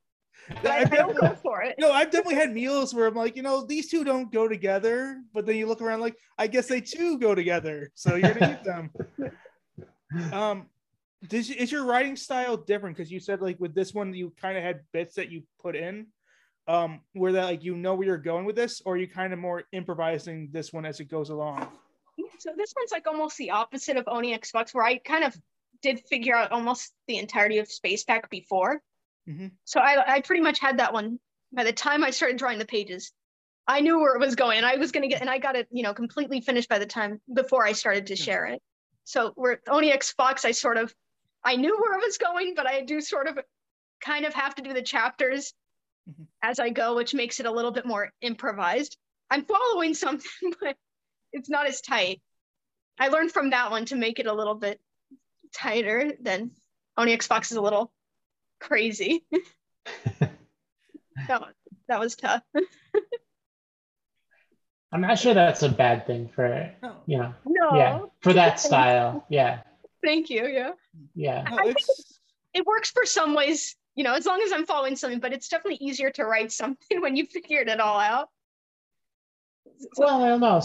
but I don't go for it. No, I've definitely had meals where I'm like, these two don't go together, but then you look around like, I guess they too go together. So you're gonna eat them. Is your writing style different? Because you said like with this one, you kind of had bits that you put in. Where that like, where you're going with this, or are you kind of more improvising this one as it goes along? So this one's like almost the opposite of Onyx Fox, where I kind of did figure out almost the entirety of Space Pack before. Mm-hmm. So I pretty much had that one. By the time I started drawing the pages, I knew where it was going, and I got it, completely finished by the time before I started to share it. So with Onyx Fox, I knew where it was going, but I do sort of kind of have to do the chapters as I go, which makes it a little bit more improvised. I'm following something, but it's not as tight. I learned from that one to make it a little bit tighter than Onyx Fox is a little crazy. That was tough. I'm not sure that's a bad thing for, for that style. Yeah. Thank you. Yeah. Yeah. No, I think it works for some ways, as long as I'm following something, but it's definitely easier to write something when you figured it all out. Well, I don't know.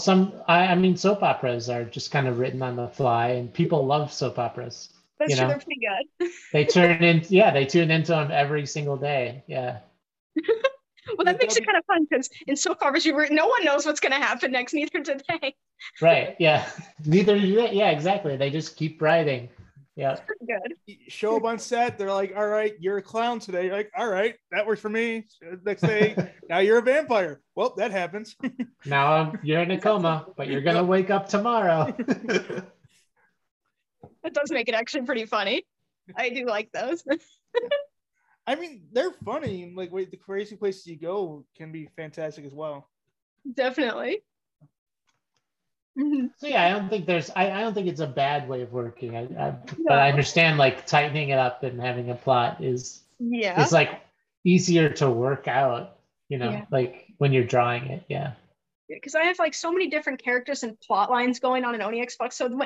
Soap operas are just kind of written on the fly, and people love soap operas. That's true, they're pretty good. They tune into them every single day. Yeah. Well, that makes it kind of fun, because in soap operas, no one knows what's going to happen next, neither do they. Right, yeah. Neither do they. Yeah, exactly. They just keep writing. Yeah. Good. Show up on set, they're like, all right, you're a clown today. You're like, all right, that worked for me. Next day, now you're a vampire. Well, that happens. Now you're in a coma, but you're going to wake up tomorrow. That does make it actually pretty funny. I do like those. I mean, they're funny. Like, wait, the crazy places you go can be fantastic as well. Definitely. Mm-hmm. So yeah, I don't think it's a bad way of working. But I understand, like, tightening it up and having a plot is like easier to work out. You know, like when you're drawing it. Yeah. Because I have like so many different characters and plot lines going on in Onyx Fox. So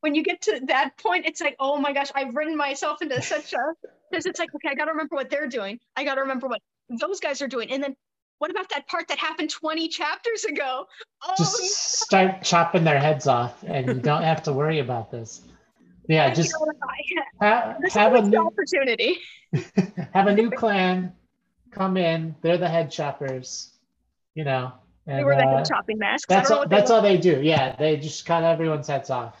when you get to that point, it's like, oh my gosh, I've written myself into such a. Because it's like, okay, I got to remember what they're doing. I got to remember what those guys are doing. And then what about that part that happened 20 chapters ago? Oh, just start chopping their heads off, and you don't have to worry about this. Yeah, just have a new opportunity. Have a new clan come in. They're the head choppers, you know. And, they were the head chopping masks. That's all they do. Yeah, they just cut everyone's heads off.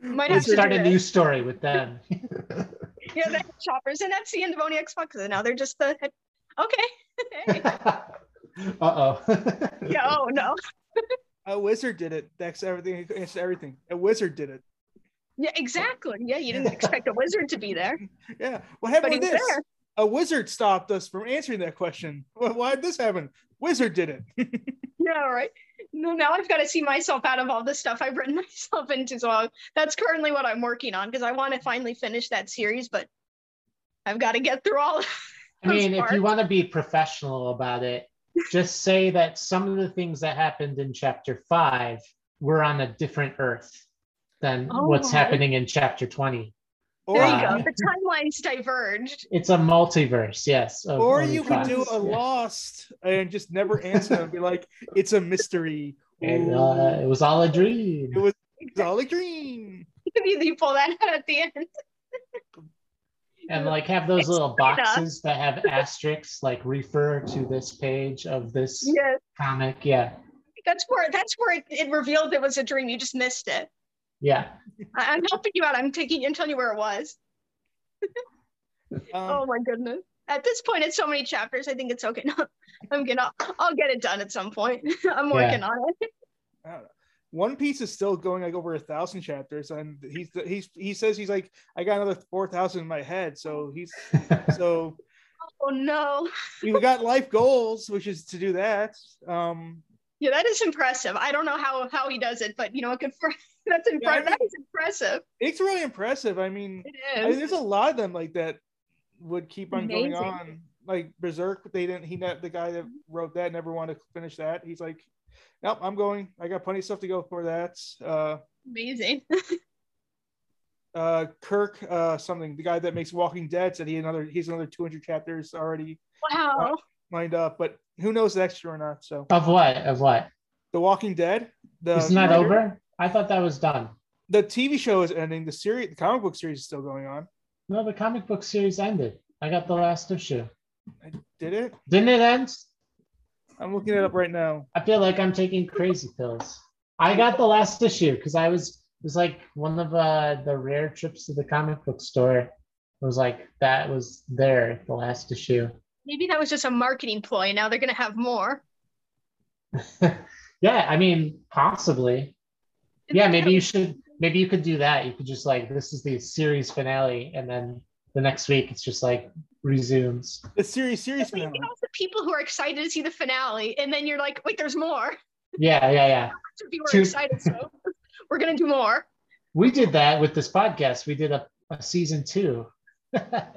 Might have to start a new story with them. Yeah, the head choppers, and that's the end of Onyx Fox. And now they're just the head. Okay. Hey. Uh-oh. Yeah, oh no. A wizard did it. That's everything. It's everything. A wizard did it. Yeah, exactly. Yeah, you didn't expect a wizard to be there. Yeah. What happened with this? There. A wizard stopped us from answering that question. Well, why did this happen? Wizard did it. Yeah, right. No, now I've got to see myself out of all this stuff I've written myself into. So that's currently what I'm working on, because I want to finally finish that series, but I've got to get through all of I mean, if you want to be professional about it, just say that some of the things that happened in chapter 5 were on a different earth than what's happening in chapter 20. There you go. The timelines diverged. It's a multiverse, yes. Or you could do a Lost and just never answer and be like, it's a mystery. And, it was all a dream. It was all a dream. You pull that out at the end. And like have those little boxes that have asterisks, like refer to this page of this comic. Yeah. That's where it revealed it was a dream. You just missed it. Yeah. I'm helping you out. I'm telling you where it was. Oh my goodness. At this point, it's so many chapters. I think it's okay. No, I'll get it done at some point. I'm working on it. One Piece is still going like over 1,000 chapters, and he says he's like, I got another 4,000 in my head, so he's so. Oh no. We've got life goals, which is to do that. Yeah, that is impressive. I don't know how he does it, but you know, that's impressive. Yeah, that is impressive. It's really impressive. I mean, it is. There's a lot of them like that would keep on going on, like Berserk. The guy that wrote that never wanted to finish that. He's like, nope, I'm going. I got plenty of stuff to go for that. Amazing. Kirk, something. The guy that makes Walking Dead said he's another 200 chapters already. Wow. Lined up, but who knows the extra or not? So of what? The Walking Dead. It's not over. I thought that was done. The TV show is ending. The comic book series is still going on. No, the comic book series ended. I got the last issue. Did it? Didn't it end? I'm looking it up right now. I feel like I'm taking crazy pills. I got the last issue because it was like one of the rare trips to the comic book store. It was like that was there, the last issue. Maybe that was just a marketing ploy, and now they're going to have more. Yeah, I mean, possibly. Yeah, maybe you could do that. You could just like, this is the series finale, and then the next week it's just like, resumes the series finale. You know, the people who are excited to see the finale, and then you're like, wait, there's more. Yeah people are excited, so we're gonna do more. We did that with this podcast. We did a season 2. Yeah.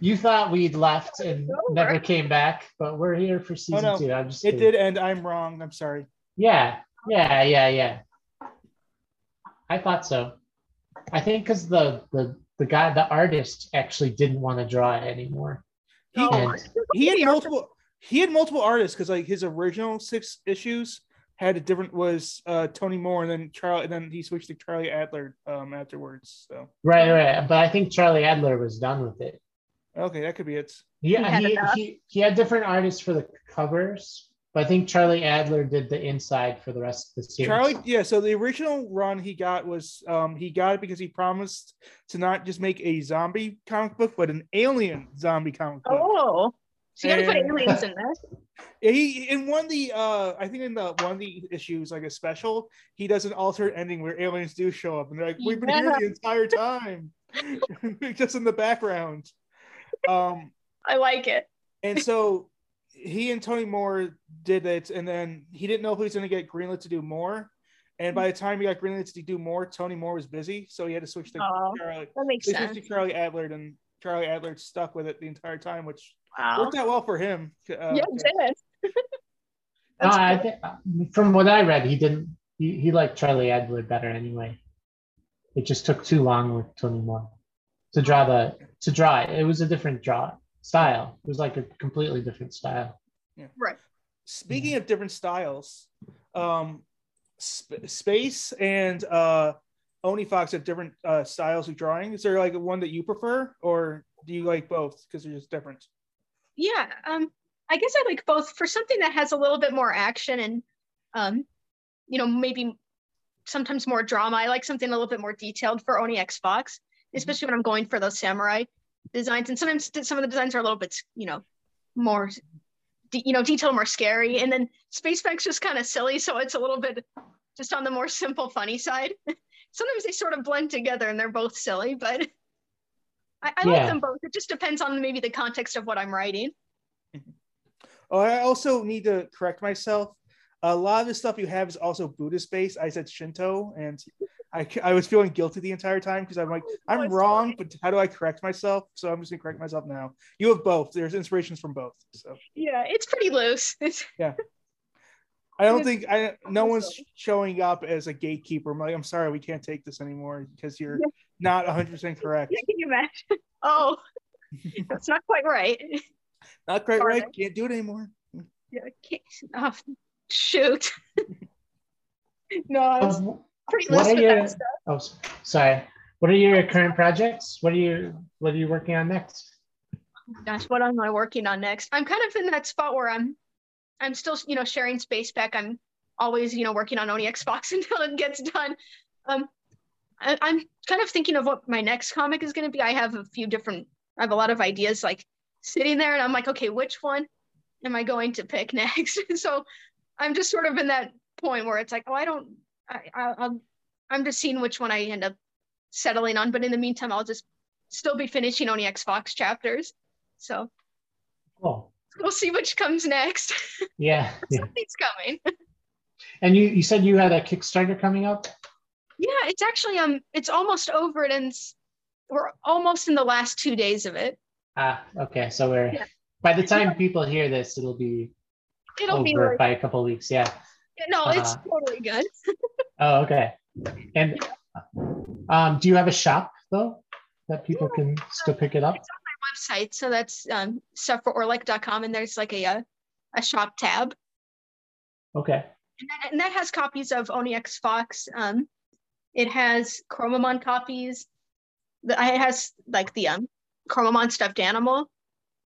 You thought we'd left and never came back, but we're here for season 2. I'm just kidding. It did end. I'm wrong, I'm sorry. Yeah I thought so. I think because the guy, the artist, actually didn't want to draw it anymore. He had multiple artists, because like his original 6 issues had a different Tony Moore, and then Charlie, and then he switched to Charlie Adler afterwards. So right. But I think Charlie Adler was done with it. Okay, that could be it. Yeah, he had different artists for the covers, but I think Charlie Adler did the inside for the rest of the series. Charlie, yeah. So the original run he got was he got it because he promised to not just make a zombie comic book, but an alien zombie comic book. Oh, so you got to put aliens in this. He in one of the I think in the one of the issues, like a special, he does an alternate ending where aliens do show up, and they're like, "We've been here the entire time," just in the background. I like it. And so he and Tony Moore did it, and then he didn't know who he's going to get greenlit to do more. And by the time he got greenlit to do more, Tony Moore was busy, so he had to switch to Charlie. That makes sense. To Charlie Adler, and Charlie Adler stuck with it the entire time, which worked out well for him. Yeah, it did. I think, from what I read, he didn't. He liked Charlie Adler better anyway. It just took too long with Tony Moore to draw it was a different draw style. It was like a completely different style. Yeah. Right. Speaking of different styles, Space and Onyx Fox have different styles of drawing. Is there like one that you prefer, or do you like both because they're just different? Yeah, I guess I like both. For something that has a little bit more action and maybe sometimes more drama, I like something a little bit more detailed for Onyx Fox, especially when I'm going for those samurai designs. And sometimes some of the designs are a little bit, more, detailed, more scary. And then Space Pack's just kind of silly, so it's a little bit just on the more simple, funny side. Sometimes they sort of blend together and they're both silly, but I like them both. It just depends on maybe the context of what I'm writing. Oh, I also need to correct myself. A lot of the stuff you have is also Buddhist-based. I said Shinto, and I was feeling guilty the entire time because I'm like, I'm wrong, but how do I correct myself? So I'm just going to correct myself now. You have both. There's inspirations from both. So yeah, it's pretty loose. Yeah. No one's showing up as a gatekeeper. I'm like, I'm sorry, we can't take this anymore because you're not 100% correct. Yeah, can you imagine? Oh, that's not quite right. Not quite right. Can't do it anymore. Yeah, shoot. No, it's pretty loose with that stuff. Oh, sorry. What are your current projects? What are you working on next? Gosh, what am I working on next? I'm kind of in that spot where I'm still, sharing Space Pack. I'm always, working on Onyx Fox until it gets done. I'm kind of thinking of what my next comic is going to be. I have a lot of ideas like sitting there, and I'm like, okay, which one am I going to pick next? So I'm just sort of in that point where it's like, I'm just seeing which one I end up settling on. But in the meantime, I'll just still be finishing Onyx Fox chapters. So We'll see which comes next. Yeah. Something's coming. And you said you had a Kickstarter coming up? Yeah, it's actually, it's almost over it, and we're almost in the last 2 days of it. Ah, okay. So by the time people hear this, it'll be over by a couple of weeks. Yeah. No, it's totally good. Oh, okay. And do you have a shop though that people can still pick it up? It's on my website, so that's sephraorlick.com, and there's like a shop tab. Okay. And that has copies of Onyx Fox. It has Chromamon copies. It has like the Chromamon stuffed animal,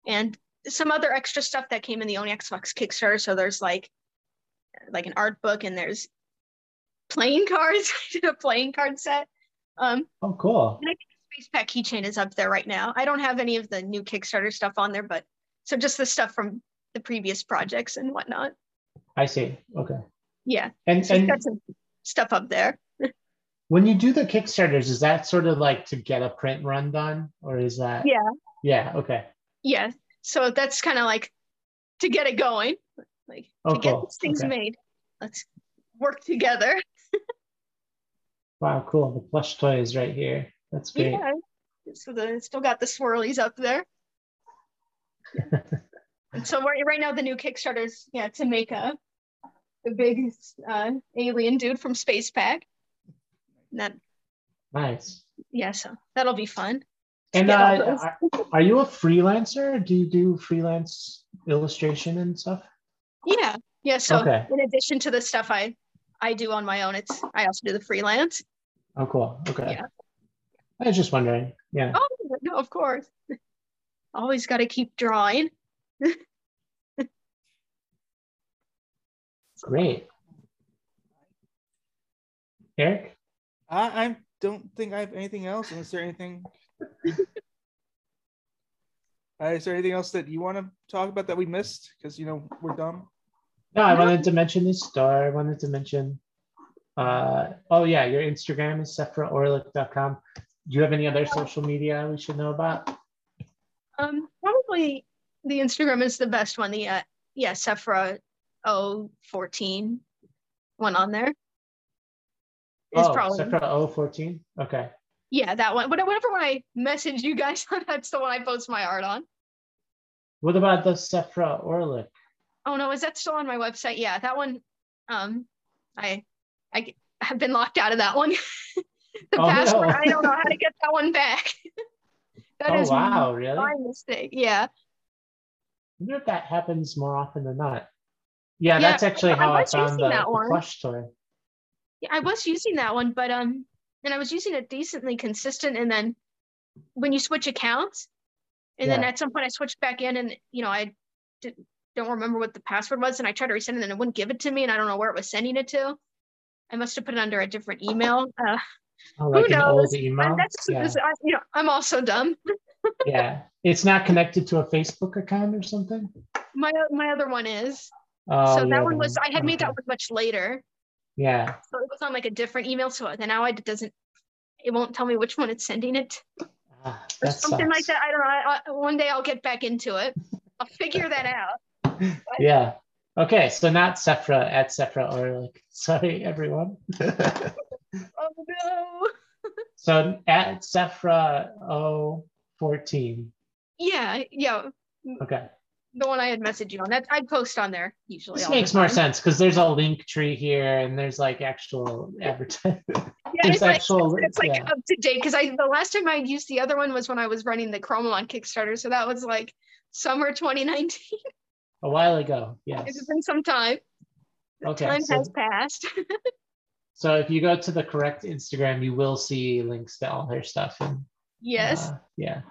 and some other extra stuff that came in the Onyx Fox Kickstarter. So there's like an art book, and there's playing cards. I did a playing card set. Oh, cool. And I think the Space Pack keychain is up there right now. I don't have any of the new Kickstarter stuff on there, but so just the stuff from the previous projects and whatnot. I see. Okay. Yeah. And so got some stuff up there. When you do the Kickstarters, is that sort of like to get a print run done, or is that? Yeah. Yeah. Okay. Yeah. So that's kind of like to get it going. Like to get these things made, let's work together. Wow, cool. The plush toy is right here. That's great. Yeah. So still got the swirlies up there. And so right now the new Kickstarter is to make the big alien dude from Space Pack. Nice. Yeah, so that'll be fun. And are you a freelancer? Do you do freelance illustration and stuff? Yeah. So in addition to the stuff I do on my own, I also do the freelance. Oh, cool. Okay. Yeah. I was just wondering. Yeah. Oh, no, of course. Always got to keep drawing. Great. Eric? I don't think I have anything else. Is there anything? Is there anything else that you want to talk about that we missed? Because, you know, we're dumb. No, I wanted to mention the star. I wanted to mention, oh yeah, your Instagram is sephraorlick.com. Do you have any other social media we should know about? Probably the Instagram is the best one. The yeah, Sephra014 one on there. Oh, probably Sephra014. Okay. Yeah, that one. But whenever when I message you guys, that's the one I post my art on. What about the Sephra Orlick? Oh no, is that still on my website? Yeah, that one. I have been locked out of that one. the password. No. I don't know how to get that one back. That is my mistake. Yeah. I wonder if that happens more often than not. Yeah, that's actually how I found the plush toy. Yeah, I was using that one, but and I was using it decently consistent, and then when you switch accounts, and then at some point I switched back in, and you know I don't remember what the password was, and I tried to resend it, and it wouldn't give it to me, and I don't know where it was sending it to. I must have put it under a different email. Like who knows? You know, I'm also dumb. Yeah, it's not connected to a Facebook account or something. My other one is. So that one was I had made that one much later. Yeah. So it was on like a different email. So then now it doesn't. It won't tell me which one it's sending it. Or something like that. I don't know. One day I'll get back into it. I'll figure that out. But, yeah. Okay. So not Sephra at Sephra or like. Sorry, everyone. Oh no. So at Sephra014. Yeah, yeah. Okay. The one I had messaged you on. That I'd post on there usually. This makes more sense because there's a link tree here and there's like actual advertising. Yeah, it's up to date because the last time I used the other one was when I was running the Chromamon Kickstarter. So that was like summer 2019. A while ago. Yeah. It's been some time. Okay. Time has passed. So if you go to the correct Instagram, you will see links to all her stuff. And, yes. Yeah.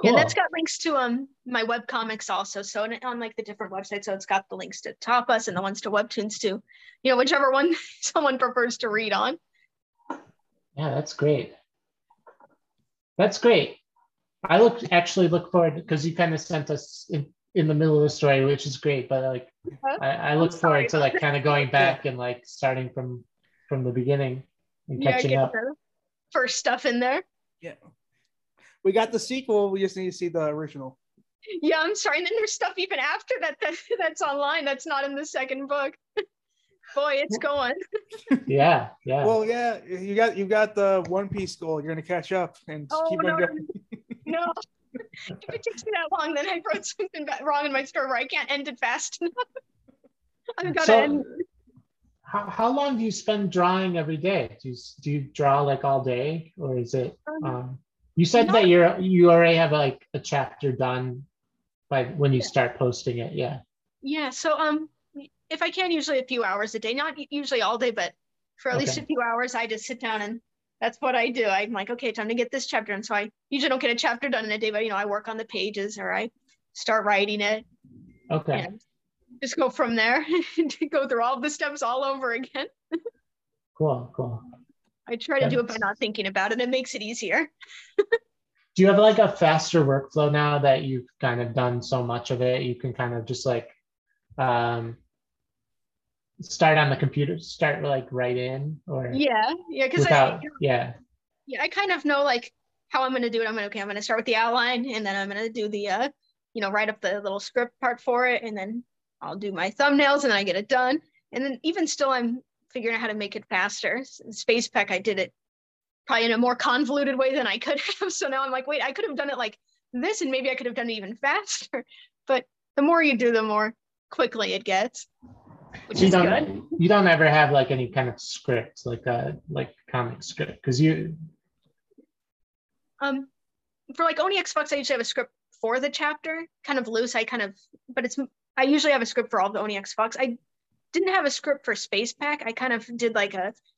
Cool. And that's got links to my webcomics also. So on like the different websites, so it's got the links to Tapas and the ones to Webtoons too. You know, whichever one someone prefers to read on. Yeah, that's great. That's great. I actually look forward because you kind of sent us in the middle of the story, which is great. But like, I look forward to like kind of going back and like starting from the beginning and catching up. First stuff in there. Yeah. We got the sequel. We just need to see the original. Yeah, I'm sorry. And then there's stuff even after that's online. That's not in the second book. Boy, it's going. Yeah. Yeah. Well, yeah. You got the One Piece goal. You're gonna catch up and keep on going. No. If it takes me that long, then I wrote something wrong in my story where I can't end it fast enough. I've got to end. How long do you spend drawing every day? Do you draw like all day, or is it? You said that you already have like a chapter done by when you start posting it. Yeah. Yeah. So if I can, usually a few hours a day, not usually all day, but for at least a few hours, I just sit down and that's what I do. I'm like, okay, time to get this chapter. And so I usually don't get a chapter done in a day, but you know, I work on the pages or I start writing it. Okay. Just go from there to go through all the steps all over again. Cool. I try to do it by not thinking about it. It makes it easier. Do you have like a faster workflow now that you've kind of done so much of it? You can kind of just like start on the computer, start like right in or I kind of know like how I'm going to do it. I'm going to start with the outline and then I'm going to do the write up the little script part for it, and then I'll do my thumbnails and I get it done. And then even still, I'm figuring out how to make it faster. In Space Pack, I did it probably in a more convoluted way than I could have. So now I'm like, wait, I could have done it like this and maybe I could have done it even faster. But the more you do, the more quickly it gets, which is good. You don't ever have like any kind of script, like comic script, because you... For like Onyx Fox, I usually have a script for the chapter, kind of loose, I usually have a script for all the Onyx Fox. I didn't have a script for Space Pack. I kind of did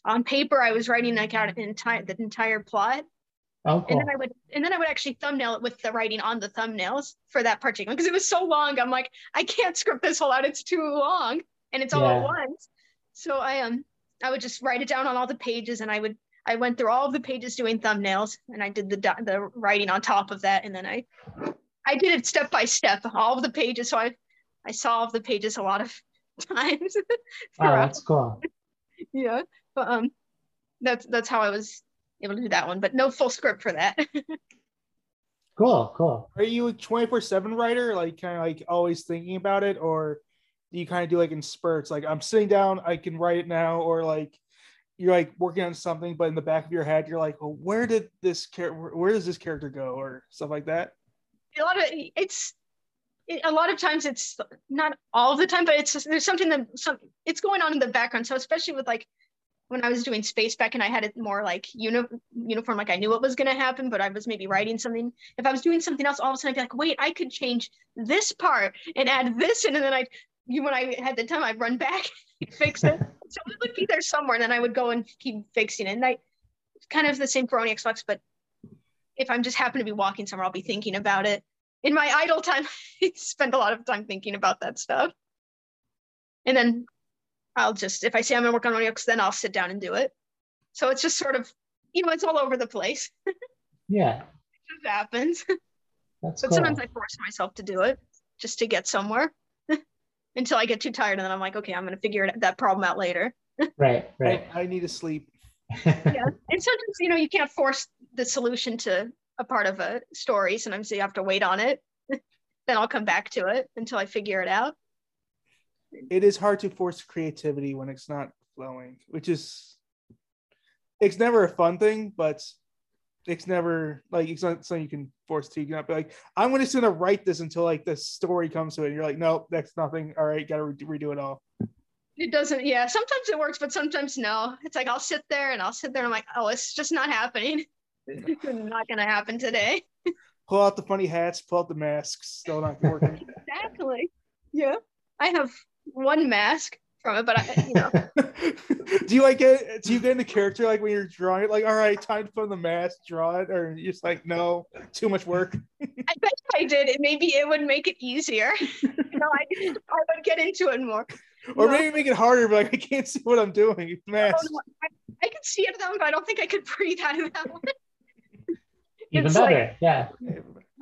on paper, I was writing the entire plot. Oh, cool. And then I would actually thumbnail it with the writing on the thumbnails for that particular, because it was so long. I'm like, I can't script this whole out. It's too long, and it's all at once. So I would just write it down on all the pages, and I went through all of the pages doing thumbnails, and I did the writing on top of that, and then I did it step by step, all of the pages. So I solved the pages a lot of times. Oh, that's cool. Yeah, but that's how I was able to do that one, but no full script for that. Cool. Are you a 24/7 writer, like kind of like always thinking about it, or do you kind of do like in spurts, like I'm sitting down, I can write it now, or like you're like working on something, but in the back of your head, you're like, well, where does this character go, or stuff like that? A lot of times it's not all the time, but it's just, there's something it's going on in the background. So especially with like when I was doing Space Pack and I had it more like uniform, like I knew what was going to happen, but I was maybe writing something. If I was doing something else, all of a sudden I'd be like, wait, I could change this part and add this in. And then when I had the time, I'd run back and fix it. So it would be there somewhere, and then I would go and keep fixing it. And it's kind of the same for Onyx Fox, but if I'm just happen to be walking somewhere, I'll be thinking about it. In my idle time, I spend a lot of time thinking about that stuff. And then I'll just, if I say I'm going to work on Onyx, then I'll sit down and do it. So it's just sort of, it's all over the place. Yeah. It just happens. But sometimes I force myself to do it just to get somewhere until I get too tired. And then I'm like, okay, I'm going to figure that problem out later. Right. I need to sleep. Yeah. And sometimes, you can't force the solution to a part of a story. Sometimes you have to wait on it. Then I'll come back to it until I figure it out. It is hard to force creativity when it's not flowing, which is, it's never a fun thing, but it's never like, it's not something you can force to. You cannot be like, I'm going to sit and write this until like the story comes to it. And you're like, nope, that's nothing. All right, got to redo it all. It doesn't. Yeah. Sometimes it works, but sometimes no. It's like, I'll sit there. And I'm like, oh, it's just not happening. It's not going to happen today. Pull out the funny hats, pull out the masks. Still not working. Exactly. Yeah. I have one mask from it, but do you like it? Do you get into character like when you're drawing it? Like, all right, time to put on the mask, draw it, or you're just like, no, too much work. I bet if I did, it would make it easier. I would get into it more. Or maybe make it harder, but like, I can't see what I'm doing. Mask. I can see it that one, but I don't think I could breathe out of that one. Even better, like, yeah.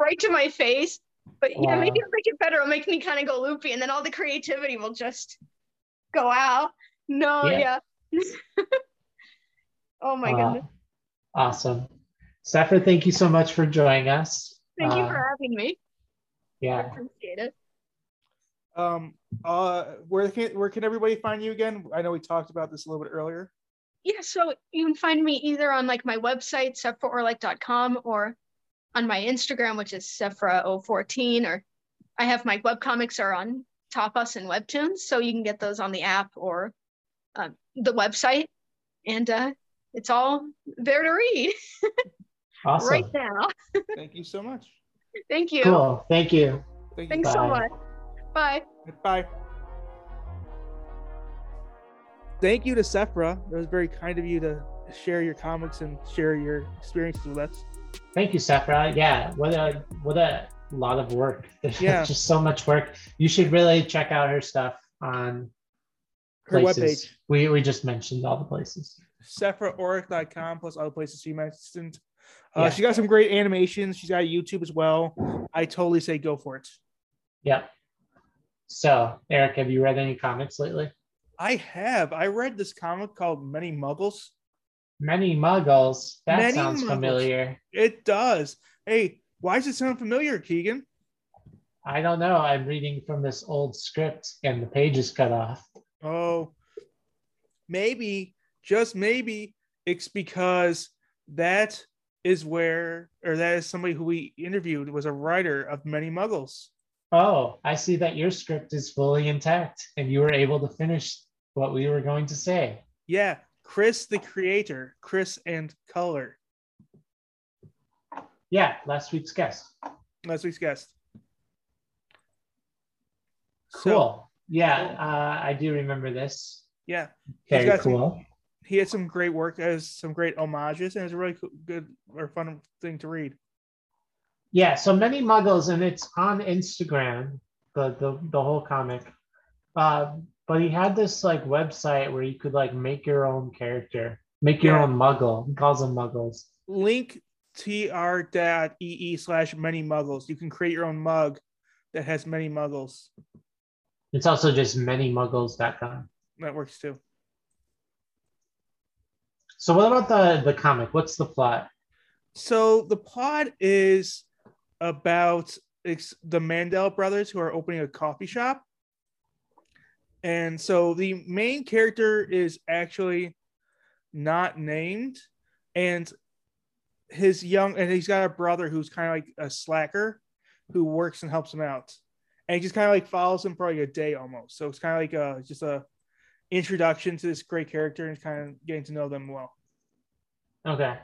Right to my face. But yeah, maybe it'll make it better. It'll make me kind of go loopy, and then all the creativity will just go out. No, yeah. Oh my goodness. Awesome. Sephra, thank you so much for joining us. Thank you for having me. Yeah. I appreciate it. Where can everybody find you again? I know we talked about this a little bit earlier. Yeah, so you can find me either on like my website, sephraorlike.com, or on my Instagram, which is Sephra014, or I have my webcomics are on Tapas and Webtoons, so you can get those on the app or the website, and it's all there to read. Awesome. Right now. Thank you so much. Thank you. Cool. Thank you. Thanks so much. Bye. Bye. Thank you to Sephra. It was very kind of you to share your comics and share your experiences with us. Thank you, Sephra. Yeah, what a lot of work. There's just so much work. You should really check out her stuff on her places. Webpage. We just mentioned all the places. Sephraorlike.com plus all the places she mentioned. She got some great animations. She's got YouTube as well. I totally say go for it. Yeah. So, Eric, have you read any comics lately? I have. I read this comic called Many Muggles. Many Muggles. That sounds familiar. It does. Hey, why does it sound familiar, Keegan? I don't know. I'm reading from this old script and the page is cut off. Oh, maybe, just maybe, it's because that is somebody who we interviewed was a writer of Many Muggles. Oh, I see that your script is fully intact and you were able to finish what we were going to say. Yeah. Chris, the creator, Chris and Color. Yeah, last week's guest. Cool. So, yeah, I do remember this. Yeah. Very cool. he had some great work, as some great homages, and it's a really good or fun thing to read. Yeah, so Many Muggles, and it's on Instagram, the whole comic. But he had this like website where you could like make your own character, make your own muggle. He calls them muggles. linktr.ee/many muggles. You can create your own mug that has many muggles. It's also just manymuggles.com. That works too. So what about the comic? What's the plot? So the plot is about the Mandel brothers who are opening a coffee shop. And so the main character is actually not named, and he's got a brother who's kind of like a slacker who works and helps him out. And he just kind of like follows him for like a day almost. So it's kind of like just a introduction to this great character and kind of getting to know them well. Okay.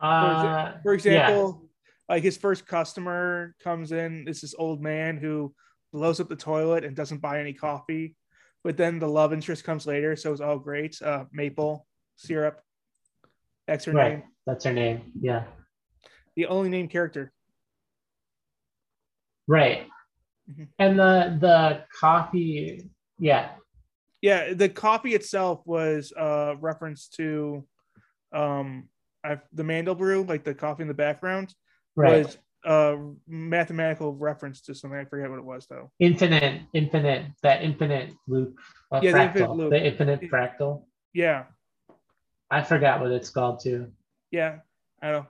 For example, like his first customer comes in. It's this old man who blows up the toilet and doesn't buy any coffee, but then the love interest comes later, so it's all great. Maple syrup, that's her name. That's her name. Yeah, the only named character. Right, mm-hmm. And the coffee, the coffee itself was a reference to the Mandelbrot, like the coffee in the background, right? Was a mathematical reference to something. I forget what it was though. Infinite, that infinite loop. Yeah, fractal. The infinite fractal. Yeah. I forgot what it's called too. Yeah, I don't know.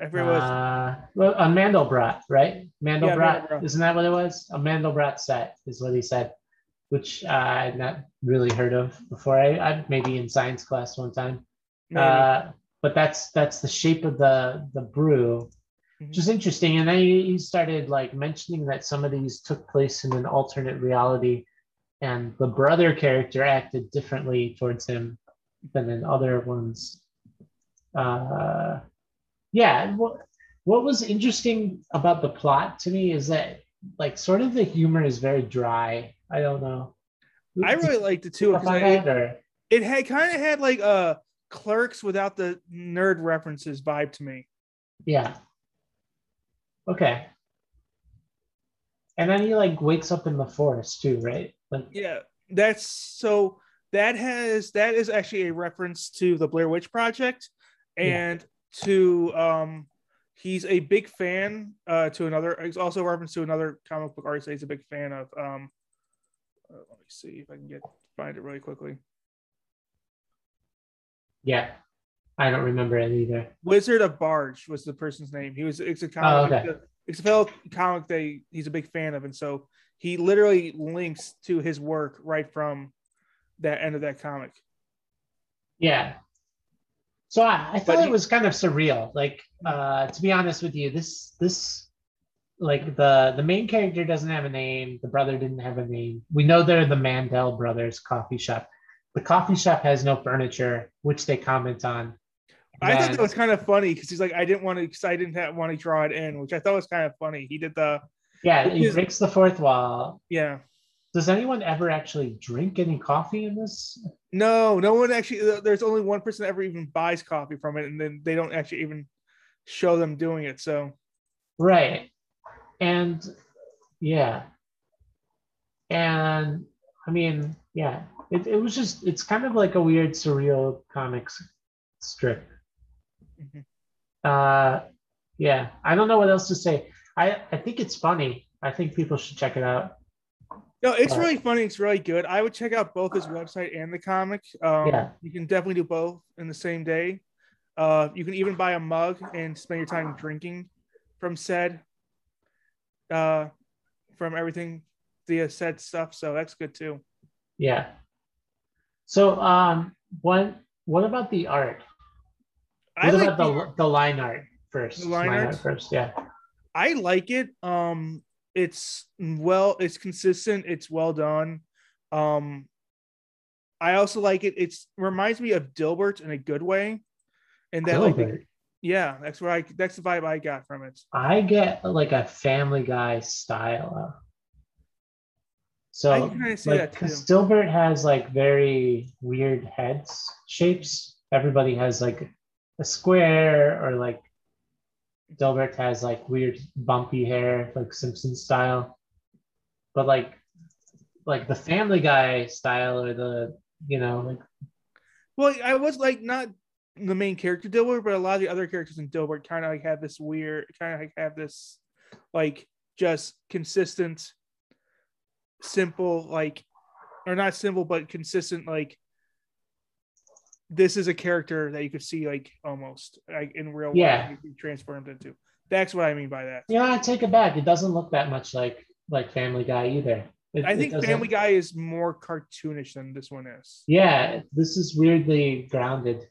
I forget what it was. A Mandelbrot, right? Mandelbrot. Isn't that what it was? A Mandelbrot set is what he said, which I've not really heard of before. I maybe in science class one time. Maybe. But that's the shape of the brew, mm-hmm. Which is interesting. And then you started like mentioning that some of these took place in an alternate reality, and the brother character acted differently towards him than in other ones. What was interesting about the plot to me is that like sort of the humor is very dry. I don't know. I really liked it too. It had kind of had like a Clerks without the nerd references vibe to me. Yeah. Okay. And then he like wakes up in the forest too, right? Like, yeah, that is actually a reference to the Blair Witch Project, and to he's a big fan it's also a reference to another comic book artist that he's a big fan of. Let me see if I can find it really quickly. Yeah, I don't remember it either. Wizard of Barge was the person's name. It's a comic. Oh, okay. It's a fellow comic he's a big fan of, and so he literally links to his work right from that end of that comic. Yeah. So I thought it was kind of surreal. Like, to be honest with you, this like the main character doesn't have a name. The brother didn't have a name. We know they're the Mandel Brothers coffee shop. The coffee shop has no furniture, which they comment on. I thought that was kind of funny because he's like, I didn't want to draw it in, which I thought was kind of funny. He did he breaks the fourth wall. Yeah. Does anyone ever actually drink any coffee in this? No, no one actually. There's only one person that ever even buys coffee from it, and then they don't actually even show them doing it. So. Right. And yeah. And I mean, yeah. It was just, it's kind of like a weird, surreal comics strip. Mm-hmm. I don't know what else to say. I think it's funny. I think people should check it out. No, it's really funny. It's really good. I would check out both his website and the comic. You can definitely do both in the same day. You can even buy a mug and spend your time drinking from everything, the said stuff. So that's good too. Yeah. So, what about the art? What about the line art first? The line art first, yeah. I like it. It's consistent. It's well done. I also like it. It reminds me of Dilbert in a good way, and that Dilbert. That's the vibe I got from it. I get like a Family Guy style. So I can kind of see that too. Dilbert has like very weird heads shapes. Everybody has like a square, or like Dilbert has like weird bumpy hair, like Simpson style. But like the Family Guy style, or the, you know, like. Well, I was like not the main character Dilbert, but a lot of the other characters in Dilbert kind of like have this weird, kind of like have this like just consistent, simple, like, or not simple, but consistent, like, this is a character that you could see like almost like in real life you could transform them into. That's what I mean by that. Yeah, I take it back. It doesn't look that much like Family Guy either. I think Family Guy is more cartoonish than this one is. Yeah, this is weirdly grounded.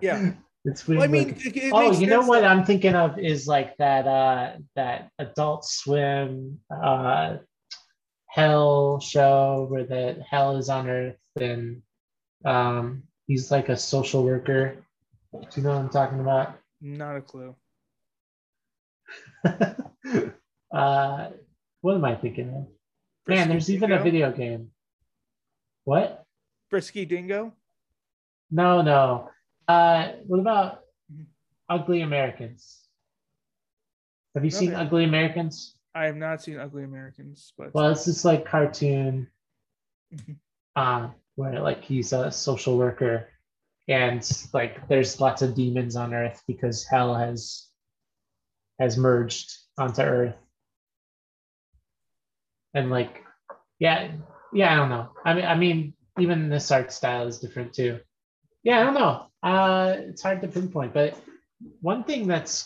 Yeah. It's weird. Well, I mean, it oh, you know what I'm thinking of is like that that Adult Swim Hell show where the hell is on Earth, and he's like a social worker. Do you know what I'm talking about? Not a clue. What am I thinking of? Man, there's even a video game. What? Frisky Dingo? No. What about Ugly Americans? Have you seen Ugly Americans? I have not seen Ugly Americans, but well, it's this like cartoon where like he's a social worker, and like there's lots of demons on Earth because hell has merged onto Earth. And like, yeah, I don't know. I mean, even this art style is different too. Yeah, I don't know. It's hard to pinpoint, but one thing that's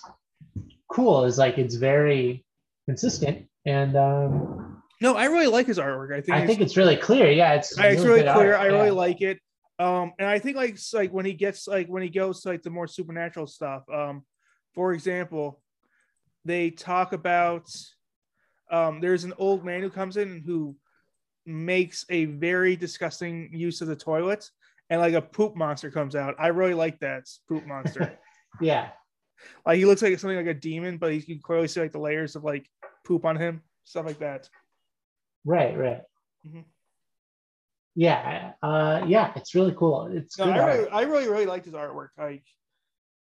cool is like it's very consistent. And no, I really like his artwork. I think it's really clear. Yeah, it's really clear. Art. I really like it. And I think like when he gets like when he goes to like the more supernatural stuff. For example, they talk about. There's an old man who comes in who makes a very disgusting use of the toilet, and like a poop monster comes out. I really like that poop monster. Yeah, like he looks like something like a demon, but you can clearly see like the layers of like poop on him, stuff like that. Right. Mm-hmm. Yeah, yeah, it's really cool. It's I really liked his artwork. Like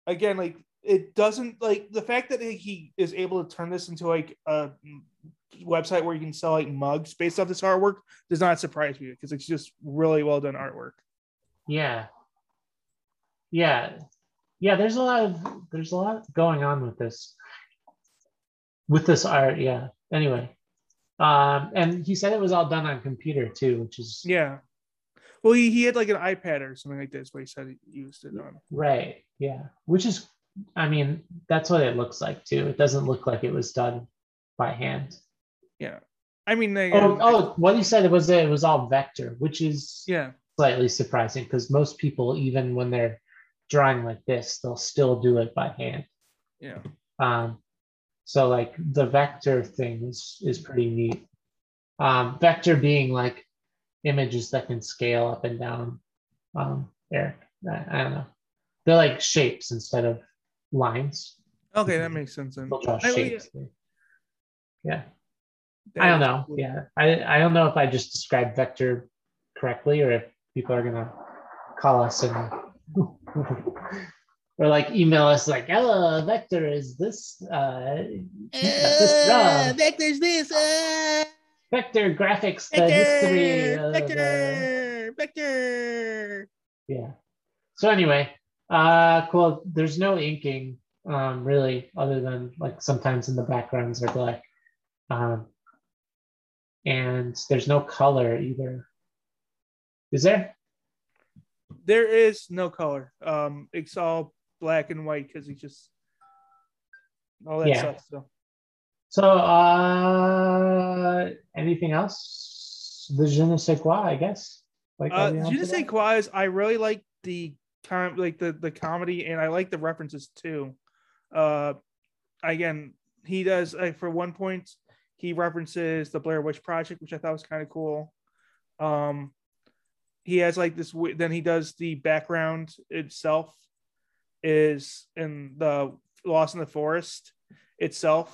again, like. It doesn't like the fact that he is able to turn this into like a website where you can sell like mugs based off this artwork does not surprise me, because it's just really well done artwork. Yeah. There's a lot going on with this art. Yeah. Anyway, and he said it was all done on computer too, which is yeah. Well, he had like an iPad or something like this where he said he used it on. Right. Yeah. Which is. I mean, that's what it looks like too. It doesn't look like it was done by hand. Yeah, I mean, what he said was that it was all vector, which is slightly surprising because most people, even when they're drawing like this, they'll still do it by hand. Yeah. So like the vector thing is pretty neat. Vector being like images that can scale up and down. Eric, I don't know. They're like shapes instead of lines. Okay, that makes sense. They'll draw shapes. Yeah. I don't know. Yeah. I don't know if I just described vector correctly, or if people are gonna call us and or like email us like, hello, vector is this vector's this vector graphics the history vector. Yeah. So anyway. Cool. There's no inking, really, other than like sometimes in the backgrounds are black. And there's no color either. Is there? There is no color. It's all black and white because he just all that stuff. So anything else? The je ne sais quoi, I guess. Like je ne sais quoi is I really like the the comedy, and I like the references too. Again, he does for one point he references the Blair Witch Project, which I thought was kind of cool. He has like this. Then he does the background itself is in the Lost in the Forest itself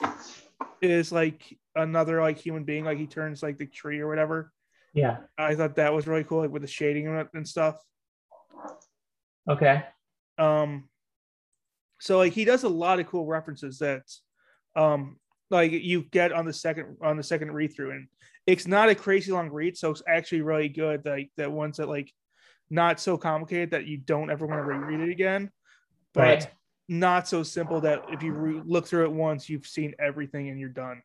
is like another like human being, like he turns like the tree or whatever. Yeah, I thought that was really cool, like with the shading and stuff. Okay. So like he does a lot of cool references that, like you get on the second read through, and it's not a crazy long read, so it's actually really good. Like that ones that like not so complicated that you don't ever want to reread it again, but right. Not so simple that if you look through it once, you've seen everything and you're done.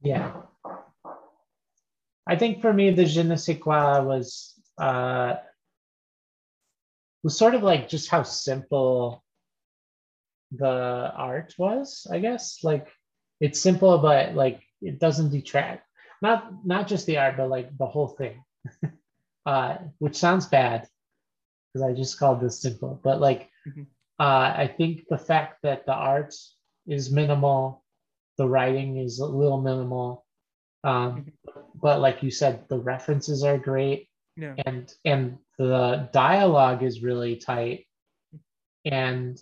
Yeah, I think for me the je ne sais quoi was sort of like just how simple the art was, I guess. Like it's simple, but like it doesn't detract. Not just the art, but like the whole thing. Which sounds bad because I just called this simple, but like I think the fact that the art is minimal, the writing is a little minimal, but like you said, the references are great, yeah. and the dialogue is really tight, and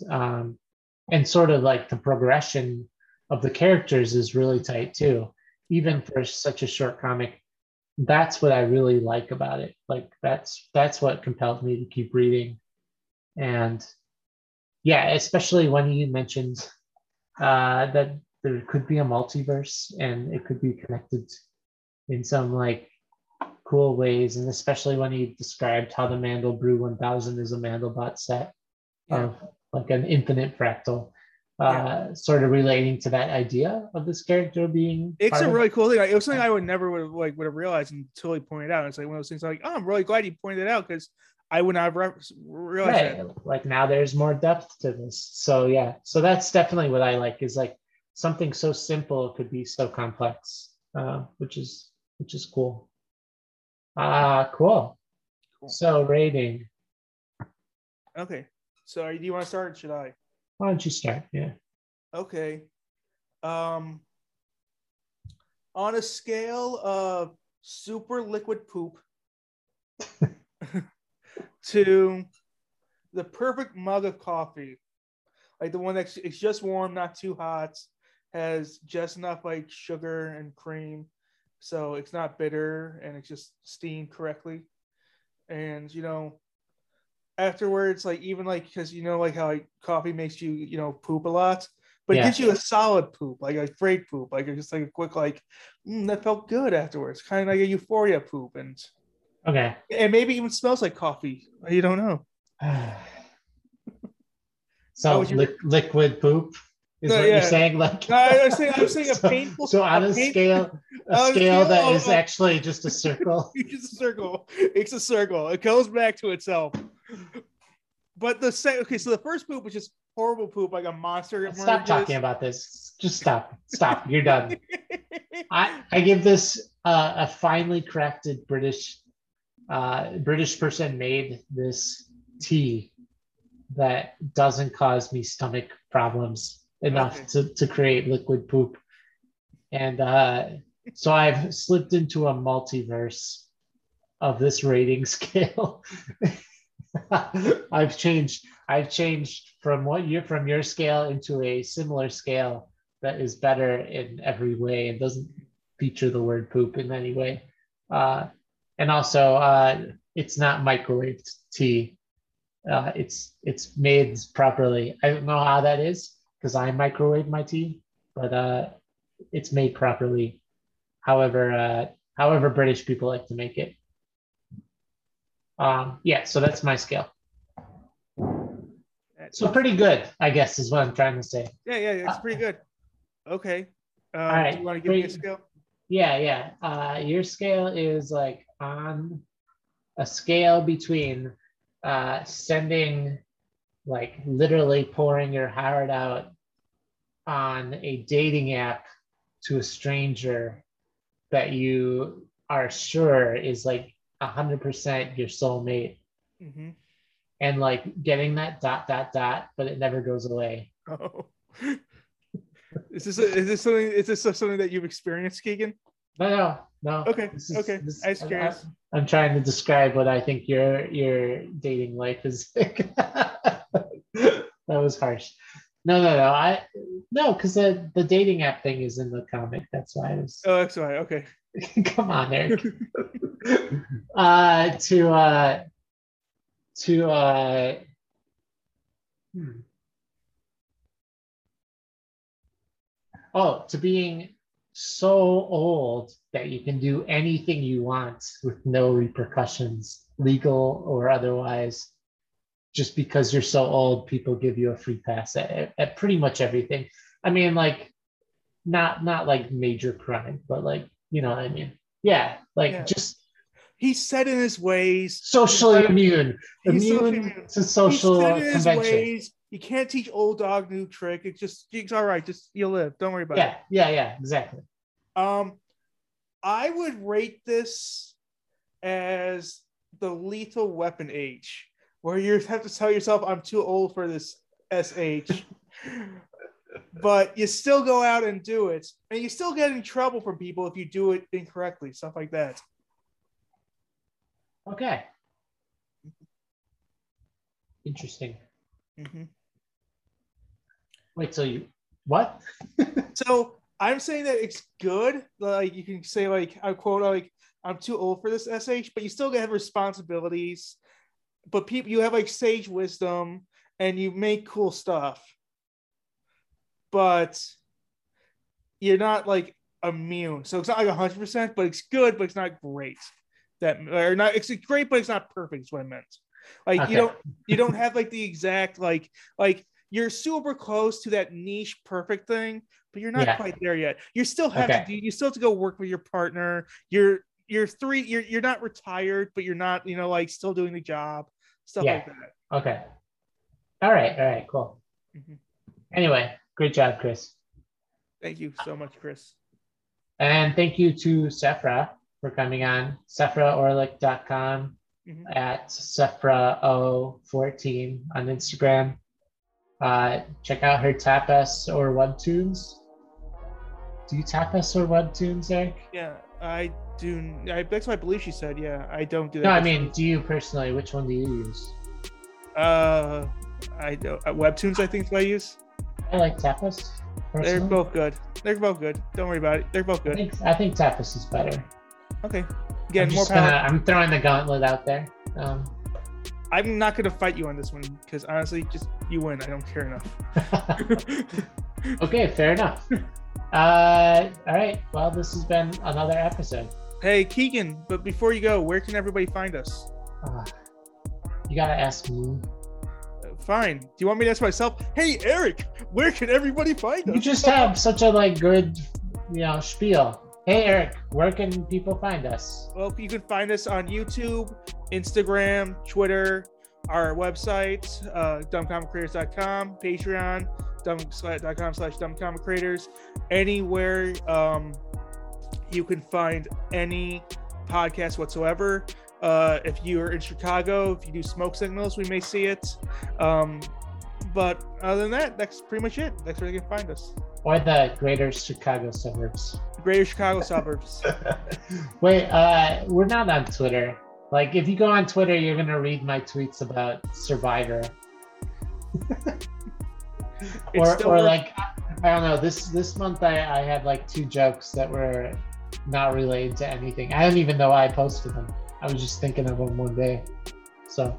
sort of like the progression of the characters is really tight too, even for such a short comic. That's what I really like about it. Like that's what compelled me to keep reading. And yeah, especially when you mentioned that there could be a multiverse and it could be connected in some like cool ways. And especially when you described how the Mandelbrot 1000 is a Mandelbot set of like an infinite fractal. Sort of relating to that idea of this character being. It's a really cool thing. Like, it was something I would never would have realized until he pointed out. It's like one of those things. Like, oh, I'm really glad he pointed it out because I would not have realized that. Like now, there's more depth to this. So yeah, so that's definitely what I like. Is like something so simple could be so complex, which is cool. Cool. So rating. Okay, so do you want to start? Or should I? Why don't you start? Yeah. Okay. On a scale of super liquid poop to the perfect mug of coffee, like the one that's it's just warm, not too hot, has just enough like sugar and cream, so it's not bitter and it's just steamed correctly, and you know. Afterwards, like even like because you know like how like, coffee makes you poop a lot, but it gives you a solid poop, like a great poop, like just like a quick like that felt good afterwards, kind of like a euphoria poop, and maybe even smells like coffee. You don't know. So liquid poop is what you're saying. Like no, I'm saying a painful. So on a scale that is actually just a circle. Just a circle. It's a circle. It goes back to itself. But the second, okay, so the first poop was just horrible poop, like a monster. Stop talking about this. Just stop. Stop. You're done. I give this a finely crafted British person made this tea that doesn't cause me stomach problems enough to create liquid poop. And so I've slipped into a multiverse of this rating scale. I've changed from your scale into a similar scale that is better in every way and doesn't feature the word poop in any way. And also, it's not microwaved tea. It's made properly. I don't know how that is because I microwave my tea, but it's made properly. However British people like to make it. So that's my scale. So pretty good, I guess, is what I'm trying to say. Yeah, it's pretty good. Okay. All right. Do you want to give me a scale? Yeah. Your scale is like on a scale between sending, like literally pouring your heart out on a dating app to a stranger that you are sure is like 100% your soulmate, and like getting that ... but it never goes away. Oh, is this something that you've experienced, Keegan? No. Okay, this, I was curious. I'm trying to describe what I think your dating life is. That was harsh. No, because the dating app thing is in the comic. That's why I was. Oh, that's why. Okay. Come on, Eric. To being so old that you can do anything you want with no repercussions, legal or otherwise. Just because you're so old, people give you a free pass at pretty much everything. I mean, like, not like major crime, but like, you know what I mean? Yeah, like yeah. Just. He's set in his ways. Socially immune. Immune to social convention. You can't teach old dog new trick. It's all right. Just you live. Don't worry about it. Yeah, exactly. I would rate this as the Lethal Weapon age. Where you have to tell yourself, I'm too old for this SH. But you still go out and do it. And you still get in trouble from people if you do it incorrectly. Stuff like that. Okay. Interesting. Mm-hmm. Wait, so you... What? So, I'm saying that it's good. Like, you can say, like, I quote, like, I'm too old for this SH. But you still get responsibilities. But people, you have like sage wisdom, and you make cool stuff. But you're not like immune, so it's not like 100%. But it's good, but it's not great. It's great, but it's not perfect. Is what I meant. Like okay. you don't have like the exact like you're super close to that niche perfect thing, but you're not quite there yet. You still have to go work with your partner. You're not retired, but you're not, like still doing the job, stuff like that. Okay. All right. Cool. Mm-hmm. Anyway, great job, Chris. Thank you so much, Chris. And thank you to Sephra for coming on. SephraOrlick.com at Sephra014 on Instagram. Check out her Tapas or Webtoons. Do you Tapas or Webtoons, Eric? Yeah, I do. That's what I believe she said. Yeah, I don't do that. No, I mean, do you personally? Which one do you use? I do Webtoons. I think is what I use. I like Tapas. Personally. They're both good. Don't worry about it. They're both good. I think Tapas is better. Okay. Again, more power. I'm throwing the gauntlet out there. I'm not gonna fight you on this one because honestly, just you win. I don't care enough. Okay, fair enough. All right. Well, this has been another episode. Hey, Keegan, but before you go, where can everybody find us? You gotta ask me. Fine. Do you want me to ask myself? Hey, Eric, where can everybody find us? You just have such a good, spiel. Hey, Eric, where can people find us? Well, you can find us on YouTube, Instagram, Twitter, our website, dumbcomiccreators.com, Patreon, dumbcomic.com/dumbcomiccreators. Anywhere you can find any podcast whatsoever. If you're in Chicago, if you do smoke signals, we may see it. But other than that, that's pretty much it. That's where you can find us. Or the greater Chicago suburbs. Wait, we're not on Twitter. Like, if you go on Twitter, you're going to read my tweets about Survivor. I don't know. This month I had two jokes that were not related to anything. I don't even know why I posted them. I was just thinking of them one day. So.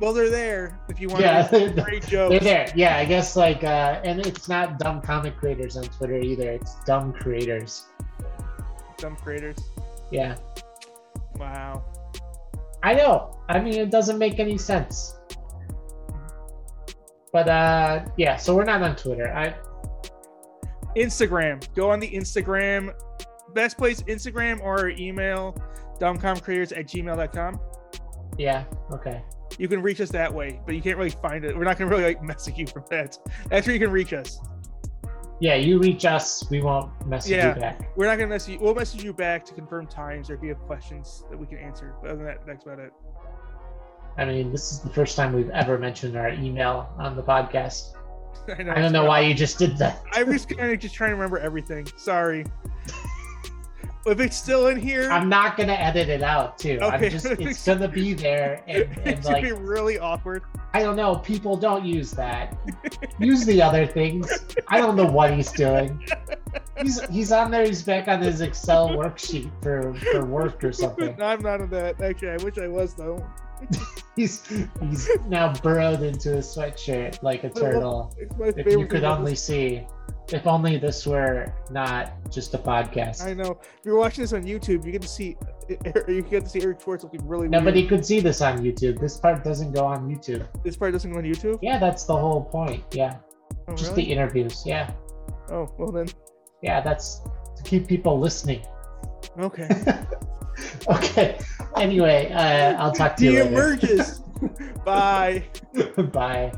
Well, they're there if you want. Yeah, great jokes. They're there. Yeah, I guess and it's not Dumb Comic Creators on Twitter either. It's Dumb Creators. Yeah. Wow. I know. I mean, it doesn't make any sense. But so we're not on Twitter. Instagram. Go on the Instagram. Best place, Instagram or email, dumbcomiccreators@gmail.com. Yeah, okay. You can reach us that way, but you can't really find it. We're not going to really message you from that. That's where you can reach us. Yeah, you reach us. We won't message you back. We're not going to message you. We'll message you back to confirm times or if you have questions that we can answer. But other than that, that's about it. I mean, this is the first time we've ever mentioned our email on the podcast. I don't know why you just did that. I was kind of just trying to remember everything. Sorry. If it's still in here, I'm not gonna edit it out too. Okay. I'm just, it's gonna be there, and like, be really awkward. I don't know. People don't use that. Use the other things. I don't know what he's doing. He's on there. He's back on his Excel worksheet for work or something. I'm not on that. Actually, I wish I was though. He's now burrowed into his sweatshirt like a turtle. If you could only see. If only this were not just a podcast. I know. If you're watching this on YouTube, you get to see Eric Schwartz looking really weird. Nobody could see this on YouTube. This part doesn't go on YouTube. This part doesn't go on YouTube? Yeah, that's the whole point. Yeah. Oh, just really? The interviews. Yeah. Oh, well then. Yeah, that's to keep people listening. Okay. Okay. Anyway, I'll talk to you later. He emerges. Bye. Bye.